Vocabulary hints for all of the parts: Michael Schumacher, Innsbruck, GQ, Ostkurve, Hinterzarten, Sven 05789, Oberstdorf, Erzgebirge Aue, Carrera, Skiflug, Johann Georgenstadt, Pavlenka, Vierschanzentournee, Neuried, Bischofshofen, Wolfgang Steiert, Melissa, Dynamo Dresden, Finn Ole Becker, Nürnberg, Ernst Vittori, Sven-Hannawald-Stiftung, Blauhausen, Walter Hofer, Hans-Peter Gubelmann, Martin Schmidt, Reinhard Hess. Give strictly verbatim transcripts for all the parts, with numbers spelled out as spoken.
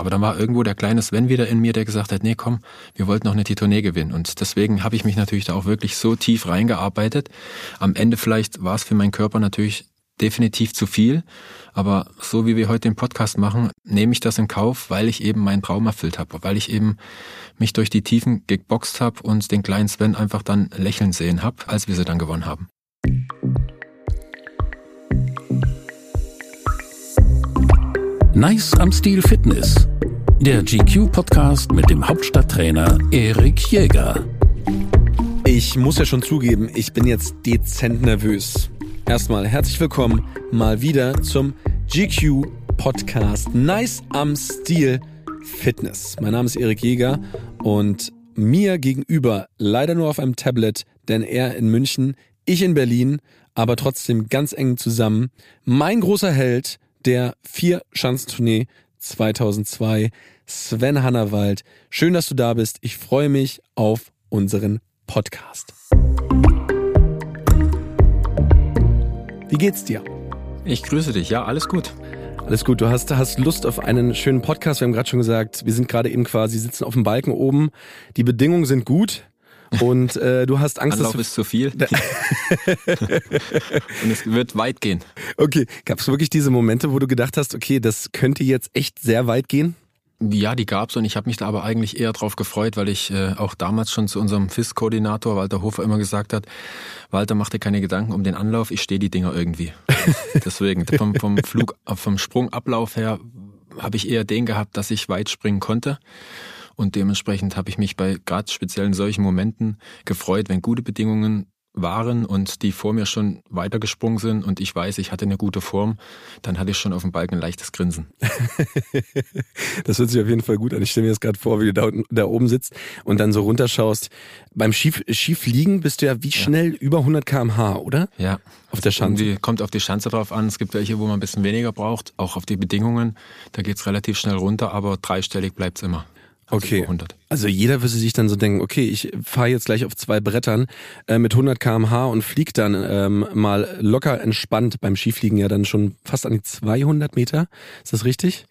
Aber dann war irgendwo der kleine Sven wieder in mir, der gesagt hat, nee, komm, wir wollten noch nicht die Tournee gewinnen. Und deswegen habe ich mich natürlich da auch wirklich so tief reingearbeitet. Am Ende vielleicht war es für meinen Körper natürlich definitiv zu viel. Aber so wie wir heute den Podcast machen, nehme ich das in Kauf, weil ich eben meinen Traum erfüllt habe, weil ich eben mich durch die Tiefen geboxt habe und den kleinen Sven einfach dann lächeln sehen habe, als wir sie dann gewonnen haben. Nice am Stil Fitness. Der G Q-Podcast mit dem Hauptstadttrainer Erik Jäger. Ich muss ja schon zugeben, ich bin jetzt dezent nervös. Erstmal herzlich willkommen mal wieder zum G Q-Podcast Nice am Stil Fitness. Mein Name ist Erik Jäger und mir gegenüber leider nur auf einem Tablet, denn er in München, ich in Berlin, aber trotzdem ganz eng zusammen. Mein großer Held der Vierschanzentournee zweitausendzwei, Sven Hannawald. Schön, dass du da bist. Ich freue mich auf unseren Podcast. Wie geht's dir? Ich grüße dich. Ja, alles gut. Alles gut. Du hast, hast Lust auf einen schönen Podcast. Wir haben gerade schon gesagt, wir sind gerade eben quasi, sitzen auf dem Balken oben. Die Bedingungen sind gut. Und äh, du hast Angst, Anlauf dass... Anlauf ist zu viel. Und es wird weit gehen. Okay. Gab es wirklich diese Momente, wo du gedacht hast, okay, das könnte jetzt echt sehr weit gehen? Ja, die gab's und ich habe mich da aber eigentlich eher drauf gefreut, weil ich äh, auch damals schon zu unserem F I S-Koordinator Walter Hofer immer gesagt hat, Walter, mach dir keine Gedanken um den Anlauf, ich stehe die Dinger irgendwie. Deswegen, vom, vom Flug, vom Sprungablauf her habe ich eher den gehabt, dass ich weit springen konnte. Und dementsprechend habe ich mich bei gerade speziellen solchen Momenten gefreut, wenn gute Bedingungen waren und die vor mir schon weitergesprungen sind und ich weiß, ich hatte eine gute Form, dann hatte ich schon auf dem Balken ein leichtes Grinsen. Das hört sich auf jeden Fall gut an. Ich stelle mir das gerade vor, wie du da, da oben sitzt und dann so runterschaust. Beim Schief, Schiefliegen bist du ja wie schnell ja. über hundert Kilometer pro Stunde, oder? Ja. Auf der Schanze. Die, kommt auf die Schanze drauf an. Es gibt welche, wo man ein bisschen weniger braucht, auch auf die Bedingungen. Da geht es relativ schnell runter, aber dreistellig bleibt es immer. Okay, also jeder würde sich dann so denken, okay, ich fahre jetzt gleich auf zwei Brettern äh, mit hundert Kilometer pro Stunde und fliege dann ähm, mal locker entspannt beim Skifliegen ja dann schon fast an die zweihundert Meter. Ist das richtig?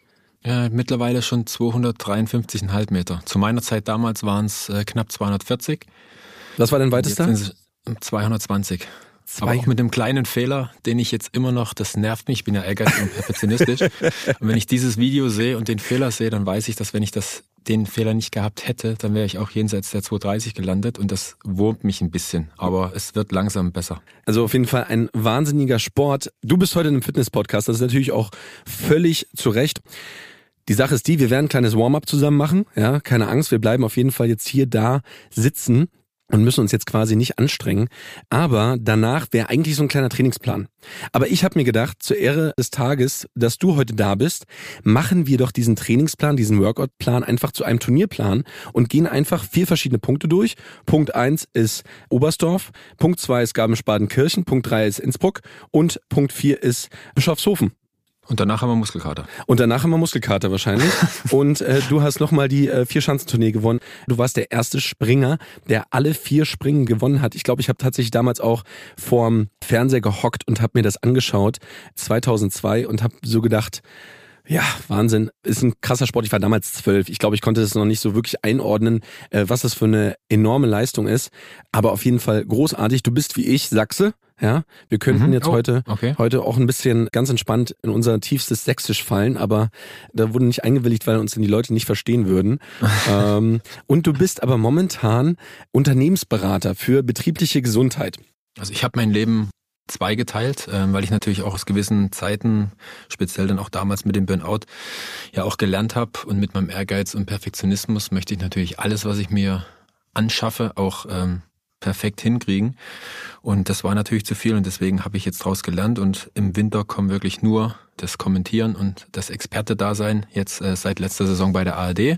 Ja, mittlerweile schon zweihundertdreiundfünfzig Komma fünf Meter. Zu meiner Zeit damals waren es äh, knapp zweihundertvierzig. Was war dein weitester? zweihundertzwanzig. Aber auch mit einem kleinen Fehler, den ich jetzt immer noch, das nervt mich, ich bin ja ehrgeizig und perfektionistisch. Und wenn ich dieses Video sehe und den Fehler sehe, dann weiß ich, dass wenn ich das, den Fehler nicht gehabt hätte, dann wäre ich auch jenseits der zwei dreißig gelandet und das wurmt mich ein bisschen. Aber es wird langsam besser. Also auf jeden Fall ein wahnsinniger Sport. Du bist heute in einem Fitness-Podcast, das ist natürlich auch völlig zu Recht. Die Sache ist die, wir werden ein kleines Warm-up zusammen machen. Ja, keine Angst, wir bleiben auf jeden Fall jetzt hier da sitzen. Und müssen uns jetzt quasi nicht anstrengen. Aber danach wäre eigentlich so ein kleiner Trainingsplan. Aber ich habe mir gedacht, zur Ehre des Tages, dass du heute da bist, machen wir doch diesen Trainingsplan, diesen Workout-Plan einfach zu einem Turnierplan und gehen einfach vier verschiedene Punkte durch. Punkt eins ist Oberstdorf, Punkt zwei ist Garmisch-Partenkirchen, Punkt drei ist Innsbruck und Punkt vier ist Bischofshofen. Und danach haben wir Muskelkater. Und danach haben wir Muskelkater wahrscheinlich. Und äh, du hast nochmal die äh, Vierschanzentournee gewonnen. Du warst der erste Springer, der alle vier Springen gewonnen hat. Ich glaube, ich habe tatsächlich damals auch vorm Fernseher gehockt und habe mir das angeschaut, zweitausendzwei, und habe so gedacht, ja, Wahnsinn, ist ein krasser Sport. Ich war damals zwölf. Ich glaube, ich konnte das noch nicht so wirklich einordnen, äh, was das für eine enorme Leistung ist. Aber auf jeden Fall großartig. Du bist wie ich Sachse. Ja, wir könnten mhm. jetzt oh, heute, okay. heute auch ein bisschen ganz entspannt in unser tiefstes Sächsisch fallen, aber da wurde nicht eingewilligt, weil uns denn die Leute nicht verstehen würden. ähm, und du bist aber momentan Unternehmensberater für betriebliche Gesundheit. Also ich habe mein Leben zweigeteilt, ähm, weil ich natürlich auch aus gewissen Zeiten, speziell dann auch damals mit dem Burnout, ja auch gelernt habe, und mit meinem Ehrgeiz und Perfektionismus möchte ich natürlich alles, was ich mir anschaffe, auch ähm, perfekt hinkriegen, und das war natürlich zu viel, und deswegen habe ich jetzt draus gelernt, und im Winter kommen wirklich nur das Kommentieren und das Experte-Dasein jetzt äh, seit letzter Saison bei der A R D,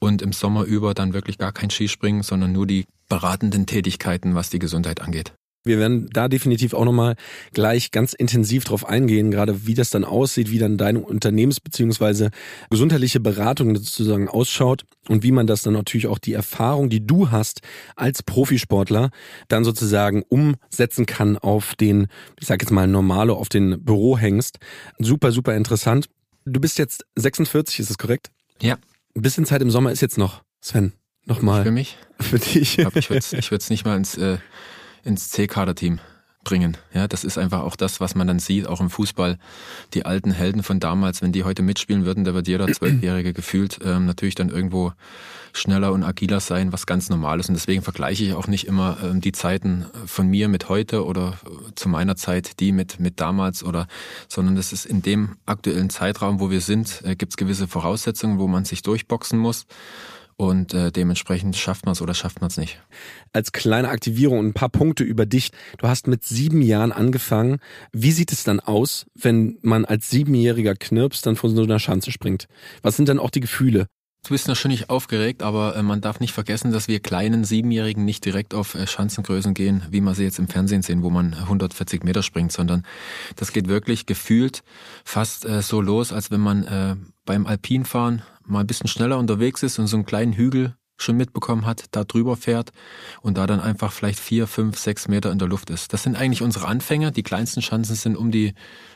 und im Sommer über dann wirklich gar kein Skispringen, sondern nur die beratenden Tätigkeiten, was die Gesundheit angeht. Wir werden da definitiv auch nochmal gleich ganz intensiv drauf eingehen, gerade wie das dann aussieht, wie dann deine Unternehmens- bzw. gesundheitliche Beratung sozusagen ausschaut und wie man das dann natürlich auch die Erfahrung, die du hast als Profisportler, dann sozusagen umsetzen kann auf den, ich sag jetzt mal normale, auf den Bürohengst. Super, super interessant. Du bist jetzt sechsundvierzig, ist das korrekt? Ja, ein bisschen Zeit im Sommer ist jetzt noch, Sven. Nochmal. Für mich? Für dich. Ich glaube, ich würde es nicht mal ins, äh, ins C-Kader-Team bringen. Ja, das ist einfach auch das, was man dann sieht, auch im Fußball. Die alten Helden von damals, wenn die heute mitspielen würden, da wird jeder Zwölfjährige gefühlt ähm, natürlich dann irgendwo schneller und agiler sein, was ganz normal ist. Und deswegen vergleiche ich auch nicht immer ähm, die Zeiten von mir mit heute oder zu meiner Zeit, die mit, mit damals, oder, sondern das ist in dem aktuellen Zeitraum, wo wir sind, äh, gibt es gewisse Voraussetzungen, wo man sich durchboxen muss. Und äh, dementsprechend schafft man es oder schafft man es nicht. Als kleine Aktivierung und ein paar Punkte über dich. Du hast mit sieben Jahren angefangen. Wie sieht es dann aus, wenn man als siebenjähriger Knirps dann von so einer Schanze springt? Was sind dann auch die Gefühle? Du bist natürlich aufgeregt, aber äh, man darf nicht vergessen, dass wir kleinen Siebenjährigen nicht direkt auf äh, Schanzengrößen gehen, wie man sie jetzt im Fernsehen sehen, wo man hundertvierzig Meter springt, sondern das geht wirklich gefühlt fast äh, so los, als wenn man äh, beim Alpinfahren mal ein bisschen schneller unterwegs ist und so einen kleinen Hügel schon mitbekommen hat, da drüber fährt und da dann einfach vielleicht vier, fünf, sechs Meter in der Luft ist. Das sind eigentlich unsere Anfänge. Die kleinsten Schanzen sind um die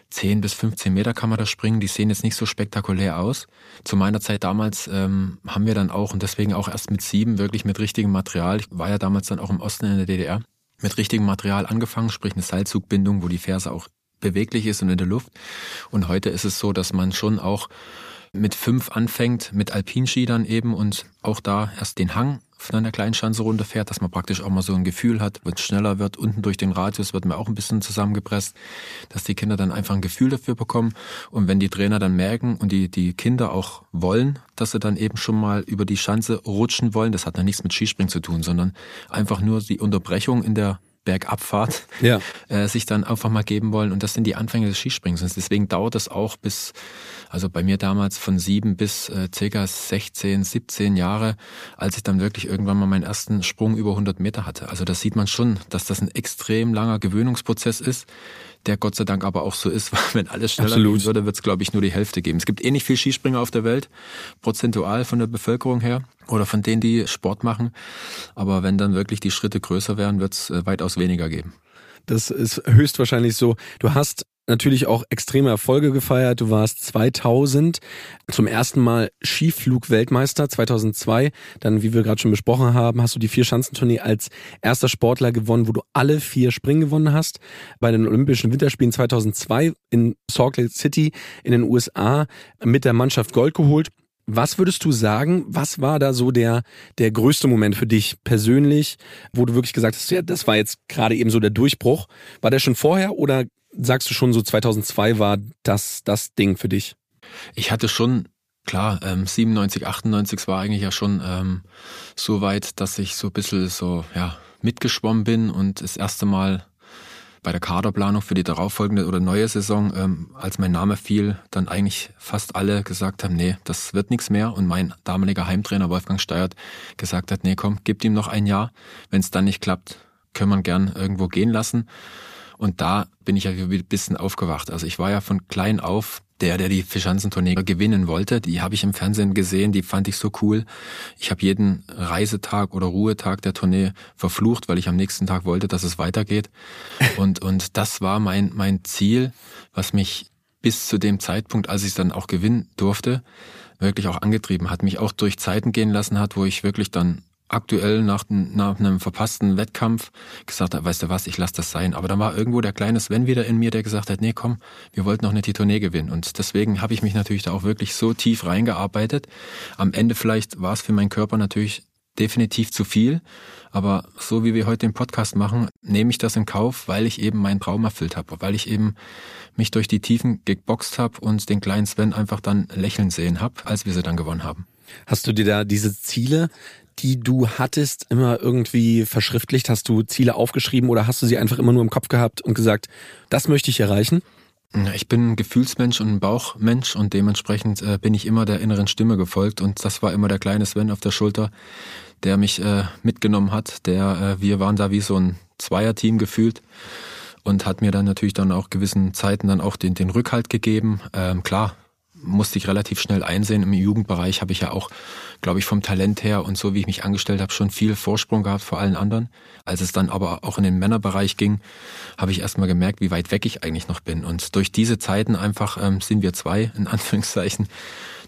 zehn bis fünfzehn Meter kann man da springen. Die sehen jetzt nicht so spektakulär aus. Zu meiner Zeit damals ähm, haben wir dann auch, und deswegen auch erst mit sieben, wirklich mit richtigem Material, ich war ja damals dann auch im Osten in der D D R, mit richtigem Material angefangen, sprich eine Seilzugbindung, wo die Ferse auch beweglich ist und in der Luft. Und heute ist es so, dass man schon auch mit fünf anfängt, mit Alpinski dann eben, und auch da erst den Hang von einer kleinen Schanze runterfährt, dass man praktisch auch mal so ein Gefühl hat, wenn es schneller wird, unten durch den Radius wird man auch ein bisschen zusammengepresst, dass die Kinder dann einfach ein Gefühl dafür bekommen, und wenn die Trainer dann merken und die, die Kinder auch wollen, dass sie dann eben schon mal über die Schanze rutschen wollen, das hat dann nichts mit Skispringen zu tun, sondern einfach nur die Unterbrechung in der Bergabfahrt, ja, äh, sich dann einfach mal geben wollen. Und das sind die Anfänge des Skispringens. Und deswegen dauert das auch bis, also bei mir damals von sieben bis äh, ca. sechzehn, siebzehn Jahre, als ich dann wirklich irgendwann mal meinen ersten Sprung über hundert Meter hatte. Also das sieht man schon, dass das ein extrem langer Gewöhnungsprozess ist, der Gott sei Dank aber auch so ist, weil wenn alles schneller gehen würde, wird es, glaube ich, nur die Hälfte geben. Es gibt eh nicht viel Skispringer auf der Welt, prozentual von der Bevölkerung her oder von denen, die Sport machen. Aber wenn dann wirklich die Schritte größer werden, wird es weitaus weniger geben. Das ist höchstwahrscheinlich so. Du hast natürlich auch extreme Erfolge gefeiert. Du warst zweitausend zum ersten Mal Skiflug-Weltmeister, zweitausendzwei. Dann, wie wir gerade schon besprochen haben, hast du die Vierschanzentournee als erster Sportler gewonnen, wo du alle vier Springen gewonnen hast. Bei den Olympischen Winterspielen zweitausendzwei in Salt Lake City in den U S A mit der Mannschaft Gold geholt. Was würdest du sagen, was war da so der, der größte Moment für dich persönlich, wo du wirklich gesagt hast, ja, das war jetzt gerade eben so der Durchbruch. War der schon vorher, oder sagst du schon so zweitausendzwei war das das Ding für dich? Ich hatte schon, klar, ähm, siebenundneunzig, achtundneunzig war eigentlich ja schon ähm, so weit, dass ich so ein bisschen so, ja, mitgeschwommen bin und das erste Mal bei der Kaderplanung für die darauffolgende oder neue Saison, ähm, als mein Name fiel, dann eigentlich fast alle gesagt haben, nee, das wird nichts mehr. Und mein damaliger Heimtrainer Wolfgang Steiert gesagt hat, nee, komm, gib ihm noch ein Jahr. Wenn es dann nicht klappt, können wir ihn gern irgendwo gehen lassen. Und da bin ich ja ein bisschen aufgewacht. Also ich war ja von klein auf der, der die Vierschanzentournee gewinnen wollte. Die habe ich im Fernsehen gesehen, die fand ich so cool. Ich habe jeden Reisetag oder Ruhetag der Tournee verflucht, weil ich am nächsten Tag wollte, dass es weitergeht. Und und das war mein mein Ziel, was mich bis zu dem Zeitpunkt, als ich es dann auch gewinnen durfte, wirklich auch angetrieben hat, mich auch durch Zeiten gehen lassen hat, wo ich wirklich dann aktuell nach, nach einem verpassten Wettkampf gesagt hat, weißt du was, ich lasse das sein. Aber dann war irgendwo der kleine Sven wieder in mir, der gesagt hat, nee, komm, wir wollten noch nicht die Tournee gewinnen. Und deswegen habe ich mich natürlich da auch wirklich so tief reingearbeitet. Am Ende vielleicht war es für meinen Körper natürlich definitiv zu viel. Aber so wie wir heute den Podcast machen, nehme ich das in Kauf, weil ich eben meinen Traum erfüllt habe, weil ich eben mich durch die Tiefen geboxt habe und den kleinen Sven einfach dann lächeln sehen habe, als wir sie dann gewonnen haben. Hast du dir da diese Ziele, die du hattest, immer irgendwie verschriftlicht? Hast du Ziele aufgeschrieben oder hast du sie einfach immer nur im Kopf gehabt und gesagt, das möchte ich erreichen? Ich bin ein Gefühlsmensch und ein Bauchmensch und dementsprechend äh, bin ich immer der inneren Stimme gefolgt, und das war immer der kleine Sven auf der Schulter, der mich äh, mitgenommen hat. Der, äh, wir waren da wie so ein Zweierteam gefühlt und hat mir dann natürlich dann auch gewissen Zeiten dann auch den, den Rückhalt gegeben. Ähm, klar, musste ich relativ schnell einsehen. Im Jugendbereich habe ich ja auch, glaube ich, vom Talent her und so, wie ich mich angestellt habe, schon viel Vorsprung gehabt vor allen anderen. Als es dann aber auch in den Männerbereich ging, habe ich erstmal gemerkt, wie weit weg ich eigentlich noch bin. Und durch diese Zeiten einfach ähm, sind wir zwei, in Anführungszeichen,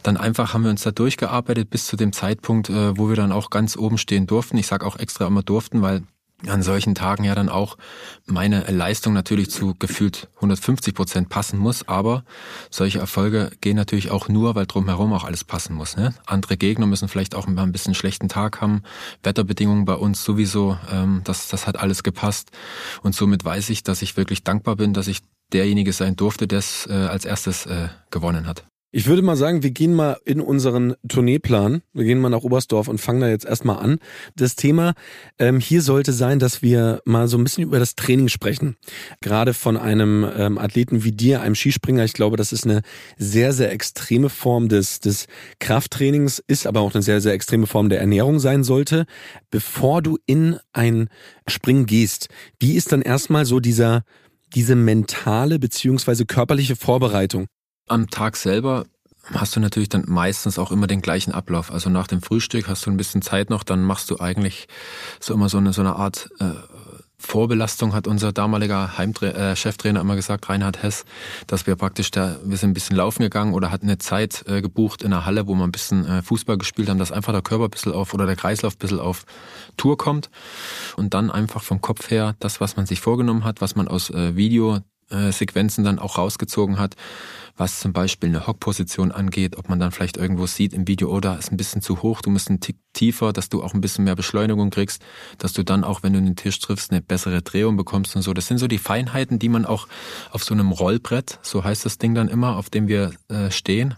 dann einfach haben wir uns da durchgearbeitet bis zu dem Zeitpunkt, äh, wo wir dann auch ganz oben stehen durften. Ich sage auch extra immer durften, weil an solchen Tagen ja dann auch meine Leistung natürlich zu gefühlt hundertfünfzig Prozent passen muss, aber solche Erfolge gehen natürlich auch nur, weil drumherum auch alles passen muss, ne? Andere Gegner müssen vielleicht auch mal ein bisschen einen schlechten Tag haben, Wetterbedingungen bei uns sowieso, ähm, das, das hat alles gepasst und somit weiß ich, dass ich wirklich dankbar bin, dass ich derjenige sein durfte, der es äh, als erstes äh, gewonnen hat. Ich würde mal sagen, wir gehen mal in unseren Tourneeplan, wir gehen mal nach Oberstdorf und fangen da jetzt erstmal an. Das Thema ähm, hier sollte sein, dass wir mal so ein bisschen über das Training sprechen. Gerade von einem ähm, Athleten wie dir, einem Skispringer. Ich glaube, das ist eine sehr, sehr extreme Form des, des Krafttrainings, ist aber auch eine sehr, sehr extreme Form der Ernährung sein sollte. Bevor du in ein Springen gehst, wie ist dann erstmal so dieser, diese mentale beziehungsweise körperliche Vorbereitung? Am Tag selber hast du natürlich dann meistens auch immer den gleichen Ablauf. Also nach dem Frühstück hast du ein bisschen Zeit noch, dann machst du eigentlich so immer so eine, so eine Art äh, Vorbelastung, hat unser damaliger Heimtra- äh, Cheftrainer immer gesagt, Reinhard Hess, dass wir praktisch da, wir sind ein bisschen laufen gegangen oder hatten eine Zeit äh, gebucht in der Halle, wo wir ein bisschen äh, Fußball gespielt haben, dass einfach der Körper ein bisschen auf oder der Kreislauf ein bisschen auf Tour kommt und dann einfach vom Kopf her das, was man sich vorgenommen hat, was man aus äh, Video Sequenzen dann auch rausgezogen hat, was zum Beispiel eine Hockposition angeht, ob man dann vielleicht irgendwo sieht im Video, oh, da ist ein bisschen zu hoch, du musst einen Tick tiefer, dass du auch ein bisschen mehr Beschleunigung kriegst, dass du dann auch, wenn du den Tisch triffst, eine bessere Drehung bekommst und so. Das sind so die Feinheiten, die man auch auf so einem Rollbrett, so heißt das Ding dann immer, auf dem wir äh, stehen,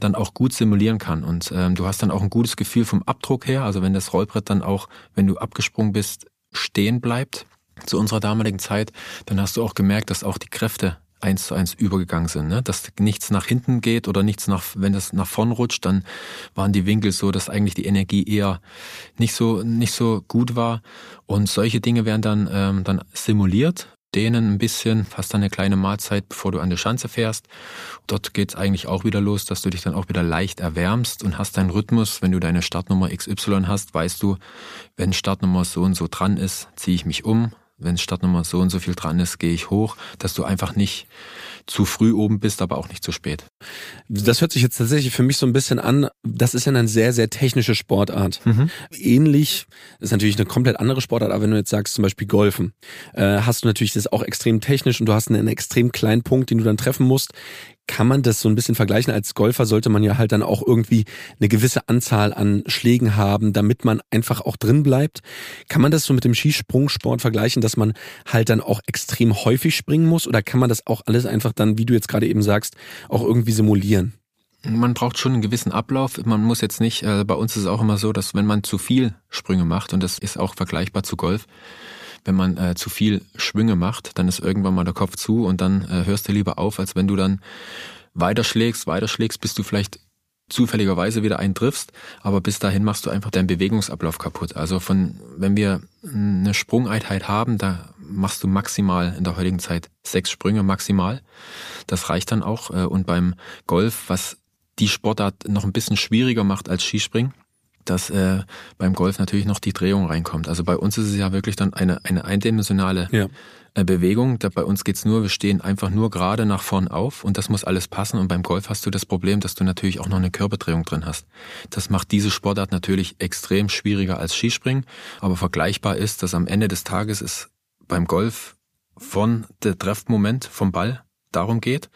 dann auch gut simulieren kann. Und ähm, du hast dann auch ein gutes Gefühl vom Abdruck her, also wenn das Rollbrett dann auch, wenn du abgesprungen bist, stehen bleibt, zu unserer damaligen Zeit, dann hast du auch gemerkt, dass auch die Kräfte eins zu eins übergegangen sind, ne? Dass nichts nach hinten geht oder nichts nach, wenn das nach vorn rutscht, dann waren die Winkel so, dass eigentlich die Energie eher nicht so, nicht so gut war. Und solche Dinge werden dann, ähm, dann simuliert, dehnen ein bisschen, hast dann eine kleine Mahlzeit, bevor du an die Schanze fährst. Dort geht's eigentlich auch wieder los, dass du dich dann auch wieder leicht erwärmst und hast deinen Rhythmus. Wenn du deine Startnummer X Y hast, weißt du, wenn Startnummer so und so dran ist, ziehe ich mich um. Wenn Startnummer so und so viel dran ist, gehe ich hoch, dass du einfach nicht zu früh oben bist, aber auch nicht zu spät. Das hört sich jetzt tatsächlich für mich so ein bisschen an, das ist ja eine sehr, sehr technische Sportart. Mhm. Ähnlich, ist natürlich eine komplett andere Sportart, aber wenn du jetzt sagst, zum Beispiel Golfen, äh, hast du natürlich das auch extrem technisch und du hast einen extrem kleinen Punkt, den du dann treffen musst. Kann man das so ein bisschen vergleichen? Als Golfer sollte man ja halt dann auch irgendwie eine gewisse Anzahl an Schlägen haben, damit man einfach auch drin bleibt. Kann man das so mit dem Skisprungsport vergleichen, dass man halt dann auch extrem häufig springen muss? Oder kann man das auch alles einfach dann, wie du jetzt gerade eben sagst, auch irgendwie simulieren? Man braucht schon einen gewissen Ablauf. Man muss jetzt nicht, äh, bei uns ist es auch immer so, dass wenn man zu viel Sprünge macht, und das ist auch vergleichbar zu Golf, wenn man äh, zu viel Schwünge macht, dann ist irgendwann mal der Kopf zu und dann äh, hörst du lieber auf, als wenn du dann weiterschlägst, weiterschlägst, bis du vielleicht zufälligerweise wieder einen triffst, aber bis dahin machst du einfach deinen Bewegungsablauf kaputt. Also von, wenn wir eine Sprungeinheit haben, da machst du maximal in der heutigen Zeit sechs Sprünge maximal. Das reicht dann auch. Und beim Golf, was die Sportart noch ein bisschen schwieriger macht als Skispringen, dass äh, beim Golf natürlich noch die Drehung reinkommt. Also bei uns ist es ja wirklich dann eine, eine eindimensionale ja. äh, Bewegung. Da bei uns geht's nur, wir stehen einfach nur gerade nach vorn auf und das muss alles passen. Und beim Golf hast du das Problem, dass du natürlich auch noch eine Körperdrehung drin hast. Das macht diese Sportart natürlich extrem schwieriger als Skispringen. Aber vergleichbar ist, dass am Ende des Tages es beim Golf von der Treffmoment vom Ball darum geht.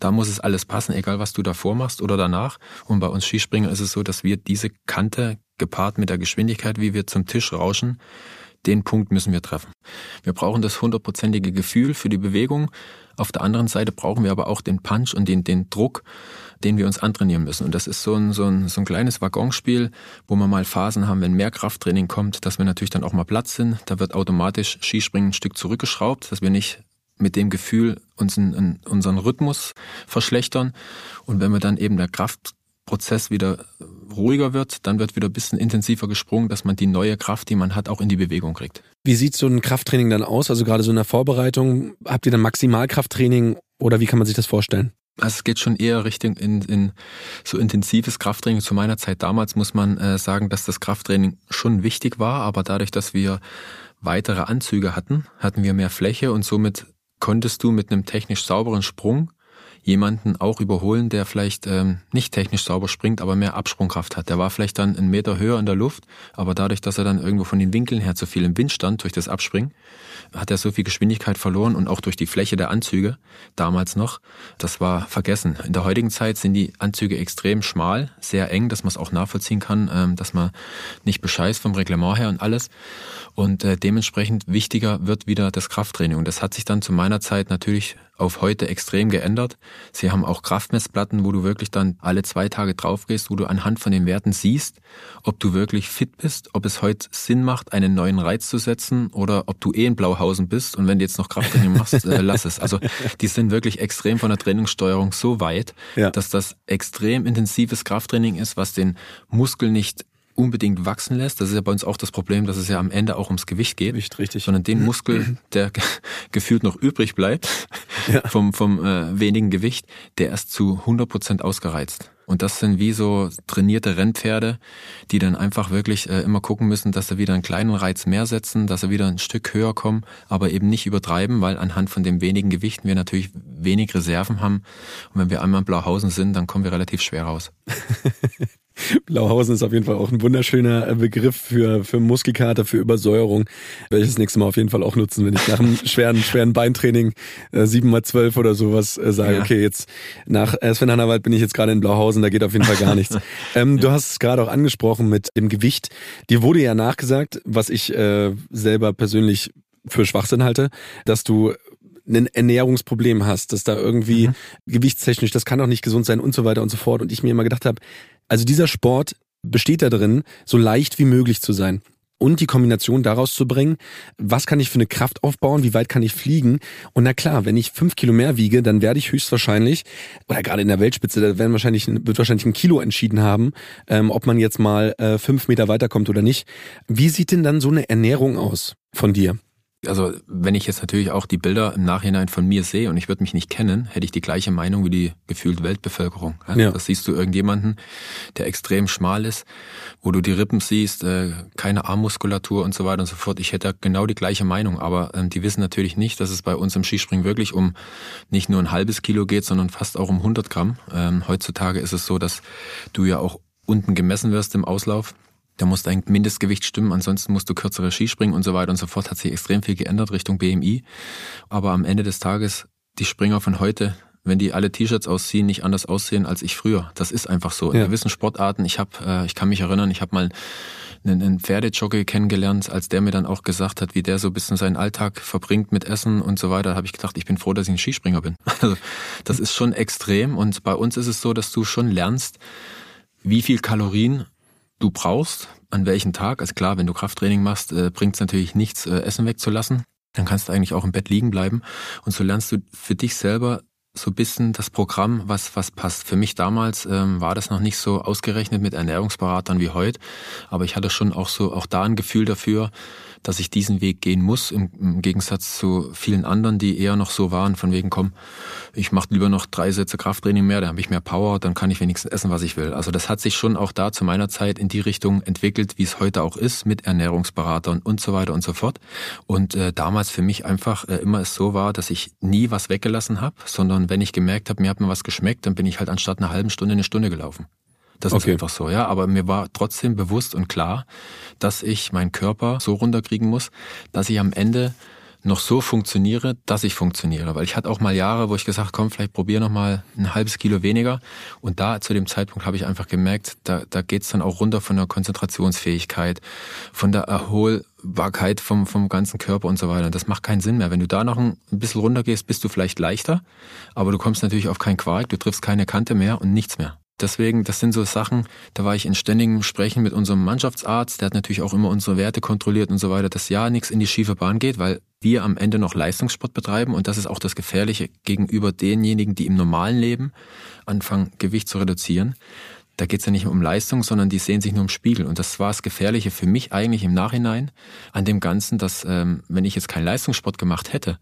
Da muss es alles passen, egal was du davor machst oder danach. Und bei uns Skispringern ist es so, dass wir diese Kante gepaart mit der Geschwindigkeit, wie wir zum Tisch rauschen, den Punkt müssen wir treffen. Wir brauchen das hundertprozentige Gefühl für die Bewegung. Auf der anderen Seite brauchen wir aber auch den Punch und den, den Druck, den wir uns antrainieren müssen. Und das ist so ein, so ein, so ein kleines Waggonspiel, wo wir mal Phasen haben, wenn mehr Krafttraining kommt, dass wir natürlich dann auch mal Platz sind. Da wird automatisch Skispringen ein Stück zurückgeschraubt, dass wir nicht mit dem Gefühl unseren, unseren Rhythmus verschlechtern. Und wenn wir dann eben der Kraftprozess wieder ruhiger wird, dann wird wieder ein bisschen intensiver gesprungen, dass man die neue Kraft, die man hat, auch in die Bewegung kriegt. Wie sieht so ein Krafttraining dann aus? Also gerade so in der Vorbereitung, habt ihr dann Maximalkrafttraining oder wie kann man sich das vorstellen? Also es geht schon eher Richtung in, in so intensives Krafttraining. Zu meiner Zeit damals muss man äh, sagen, dass das Krafttraining schon wichtig war, aber dadurch, dass wir weitere Anzüge hatten, hatten wir mehr Fläche und somit konntest du mit einem technisch sauberen Sprung jemanden auch überholen, der vielleicht ähm, nicht technisch sauber springt, aber mehr Absprungkraft hat. Der war vielleicht dann einen Meter höher in der Luft, aber dadurch, dass er dann irgendwo von den Winkeln her zu viel im Wind stand durch das Abspringen, hat er so viel Geschwindigkeit verloren und auch durch die Fläche der Anzüge damals noch. Das war vergessen. In der heutigen Zeit sind die Anzüge extrem schmal, sehr eng, dass man es auch nachvollziehen kann, ähm, dass man nicht bescheißt vom Reglement her und alles. Und äh, dementsprechend wichtiger wird wieder das Krafttraining. Und das hat sich dann zu meiner Zeit natürlich auf heute extrem geändert. Sie haben auch Kraftmessplatten, wo du wirklich dann alle zwei Tage drauf gehst, wo du anhand von den Werten siehst, ob du wirklich fit bist, ob es heute Sinn macht, einen neuen Reiz zu setzen oder ob du eh in Blauhausen bist und wenn du jetzt noch Krafttraining machst, äh, lass es. Also die sind wirklich extrem von der Trainingssteuerung so weit, ja, dass das extrem intensives Krafttraining ist, was den Muskel nicht unbedingt wachsen lässt. Das ist ja bei uns auch das Problem, dass es ja am Ende auch ums Gewicht geht. Gewicht, richtig. Sondern den Muskel, der gefühlt noch übrig bleibt, ja, vom, vom äh, wenigen Gewicht, der ist zu hundert Prozent ausgereizt. Und das sind wie so trainierte Rennpferde, die dann einfach wirklich äh, immer gucken müssen, dass sie wieder einen kleinen Reiz mehr setzen, dass sie wieder ein Stück höher kommen, aber eben nicht übertreiben, weil anhand von dem wenigen Gewichten wir natürlich wenig Reserven haben. Und wenn wir einmal in Blauhausen sind, dann kommen wir relativ schwer raus. Blauhausen ist auf jeden Fall auch ein wunderschöner Begriff für, für Muskelkater, für Übersäuerung. Werde ich das nächste Mal auf jeden Fall auch nutzen, wenn ich nach einem schweren, schweren Beintraining sieben mal zwölf oder sowas äh, sage, ja, okay, jetzt nach Sven Hannawald bin ich jetzt gerade in Blauhausen, da geht auf jeden Fall gar nichts. Ähm, ja. Du hast es gerade auch angesprochen mit dem Gewicht. Dir wurde ja nachgesagt, was ich äh, selber persönlich für Schwachsinn halte, dass du ein Ernährungsproblem hast, dass da irgendwie mhm. gewichtstechnisch, das kann doch nicht gesund sein und so weiter und so fort. Und ich mir immer gedacht habe, also dieser Sport besteht da drin, so leicht wie möglich zu sein und die Kombination daraus zu bringen, was kann ich für eine Kraft aufbauen, wie weit kann ich fliegen. Und na klar, wenn ich fünf Kilo mehr wiege, dann werde ich höchstwahrscheinlich, oder gerade in der Weltspitze, da werden wahrscheinlich, wird wahrscheinlich ein Kilo entschieden haben, ähm, ob man jetzt mal äh, fünf Meter weiterkommt oder nicht. Wie sieht denn dann so eine Ernährung aus von dir? Also wenn ich jetzt natürlich auch die Bilder im Nachhinein von mir sehe und ich würde mich nicht kennen, hätte ich die gleiche Meinung wie die gefühlt Weltbevölkerung. Ja, ja. Das siehst du irgendjemanden, der extrem schmal ist, wo du die Rippen siehst, keine Armmuskulatur und so weiter und so fort. Ich hätte genau die gleiche Meinung, aber die wissen natürlich nicht, dass es bei uns im Skispringen wirklich um nicht nur ein halbes Kilo geht, sondern fast auch um hundert Gramm. Heutzutage ist es so, dass du ja auch unten gemessen wirst im Auslauf. Da muss dein Mindestgewicht stimmen, ansonsten musst du kürzere Ski springen und so weiter und so fort. Hat sich extrem viel geändert Richtung B M I. Aber am Ende des Tages, die Springer von heute, wenn die alle T-Shirts ausziehen, nicht anders aussehen als ich früher. Das ist einfach so. In ja. gewissen Sportarten, ich hab, äh, ich kann mich erinnern, ich habe mal einen, einen Pferdejockey kennengelernt, als der mir dann auch gesagt hat, wie der so ein bisschen seinen Alltag verbringt mit Essen und so weiter, habe ich gedacht, ich bin froh, dass ich ein Skispringer bin. Also das ist schon extrem. Und bei uns ist es so, dass du schon lernst, wie viel Kalorien du brauchst, an welchem Tag. Also klar, wenn du Krafttraining machst, äh, bringt es natürlich nichts, äh, Essen wegzulassen. Dann kannst du eigentlich auch im Bett liegen bleiben. Und so lernst du für dich selber so ein bisschen das Programm, was was passt. Für mich damals ähm, war das noch nicht so ausgerechnet mit Ernährungsberatern wie heute. Aber ich hatte schon auch so auch da ein Gefühl dafür, dass ich diesen Weg gehen muss, im, im Gegensatz zu vielen anderen, die eher noch so waren, von wegen, komm, ich mache lieber noch drei Sätze Krafttraining mehr, dann habe ich mehr Power, dann kann ich wenigstens essen, was ich will. Also das hat sich schon auch da zu meiner Zeit in die Richtung entwickelt, wie es heute auch ist, mit Ernährungsberatern und so weiter und so fort. Und äh, damals für mich einfach äh, immer es so war, dass ich nie was weggelassen habe, sondern wenn ich gemerkt habe, mir hat mir was geschmeckt, dann bin ich halt anstatt einer halben Stunde eine Stunde gelaufen. Das okay. ist einfach so, ja. Aber mir war trotzdem bewusst und klar, dass ich meinen Körper so runterkriegen muss, dass ich am Ende noch so funktioniere, dass ich funktioniere. Weil ich hatte auch mal Jahre, wo ich gesagt habe, komm, vielleicht probiere nochmal ein halbes Kilo weniger. Und da zu dem Zeitpunkt habe ich einfach gemerkt, da, da geht's dann auch runter von der Konzentrationsfähigkeit, von der Erholbarkeit vom, vom ganzen Körper und so weiter. Und das macht keinen Sinn mehr. Wenn du da noch ein bisschen runtergehst, bist du vielleicht leichter, aber du kommst natürlich auf keinen Quark, du triffst keine Kante mehr und nichts mehr. Deswegen, das sind so Sachen, da war ich in ständigem Sprechen mit unserem Mannschaftsarzt, der hat natürlich auch immer unsere Werte kontrolliert und so weiter, dass ja nichts in die schiefe Bahn geht, weil wir am Ende noch Leistungssport betreiben und das ist auch das Gefährliche gegenüber denjenigen, die im normalen Leben anfangen, Gewicht zu reduzieren. Da geht's ja nicht mehr um Leistung, sondern die sehen sich nur im Spiegel. Und das war das Gefährliche für mich eigentlich im Nachhinein an dem Ganzen, dass ähm, wenn ich jetzt keinen Leistungssport gemacht hätte,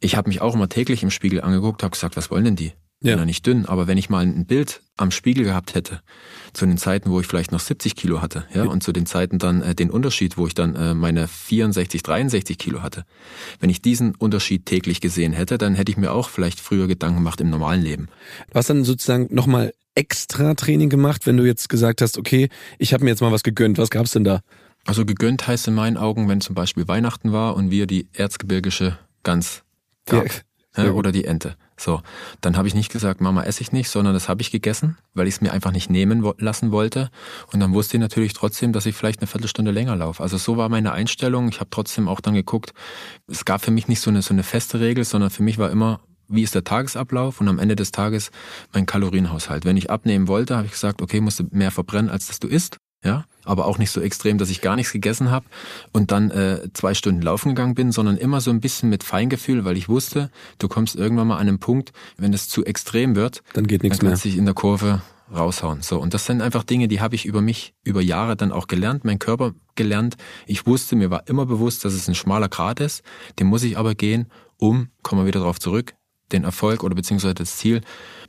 ich habe mich auch immer täglich im Spiegel angeguckt, habe gesagt, was wollen denn die? ja. bin ja nicht dünn, aber wenn ich mal ein Bild am Spiegel gehabt hätte, zu den Zeiten, wo ich vielleicht noch siebzig Kilo hatte, ja, und zu den Zeiten dann äh, den Unterschied, wo ich dann äh, meine vierundsechzig, dreiundsechzig Kilo hatte. Wenn ich diesen Unterschied täglich gesehen hätte, dann hätte ich mir auch vielleicht früher Gedanken gemacht im normalen Leben. Du hast dann sozusagen nochmal extra Training gemacht, wenn du jetzt gesagt hast, okay, ich habe mir jetzt mal was gegönnt, was gab's denn da? Also gegönnt heißt in meinen Augen, wenn zum Beispiel Weihnachten war und wir die erzgebirgische Gans gab, ja, ja, oder die Ente. So, dann habe ich nicht gesagt, Mama, esse ich nicht, sondern das habe ich gegessen, weil ich es mir einfach nicht nehmen wo- lassen wollte. Und dann wusste ich natürlich trotzdem, dass ich vielleicht eine Viertelstunde länger laufe. Also so war meine Einstellung. Ich habe trotzdem auch dann geguckt, es gab für mich nicht so eine, so eine feste Regel, sondern für mich war immer, wie ist der Tagesablauf und am Ende des Tages mein Kalorienhaushalt. Wenn ich abnehmen wollte, habe ich gesagt, okay, musst du mehr verbrennen, als dass du isst. Ja, aber auch nicht so extrem, dass ich gar nichts gegessen habe und dann äh, zwei Stunden laufen gegangen bin, sondern immer so ein bisschen mit Feingefühl, weil ich wusste, du kommst irgendwann mal an einen Punkt, wenn es zu extrem wird, dann geht nichts mehr. Dann kannst du dich in der Kurve raushauen. So, und das sind einfach Dinge, die habe ich über mich, über Jahre dann auch gelernt, mein Körper gelernt. Ich wusste, mir war immer bewusst, dass es ein schmaler Grat ist, den muss ich aber gehen, um, kommen wir wieder drauf zurück, den Erfolg oder beziehungsweise das Ziel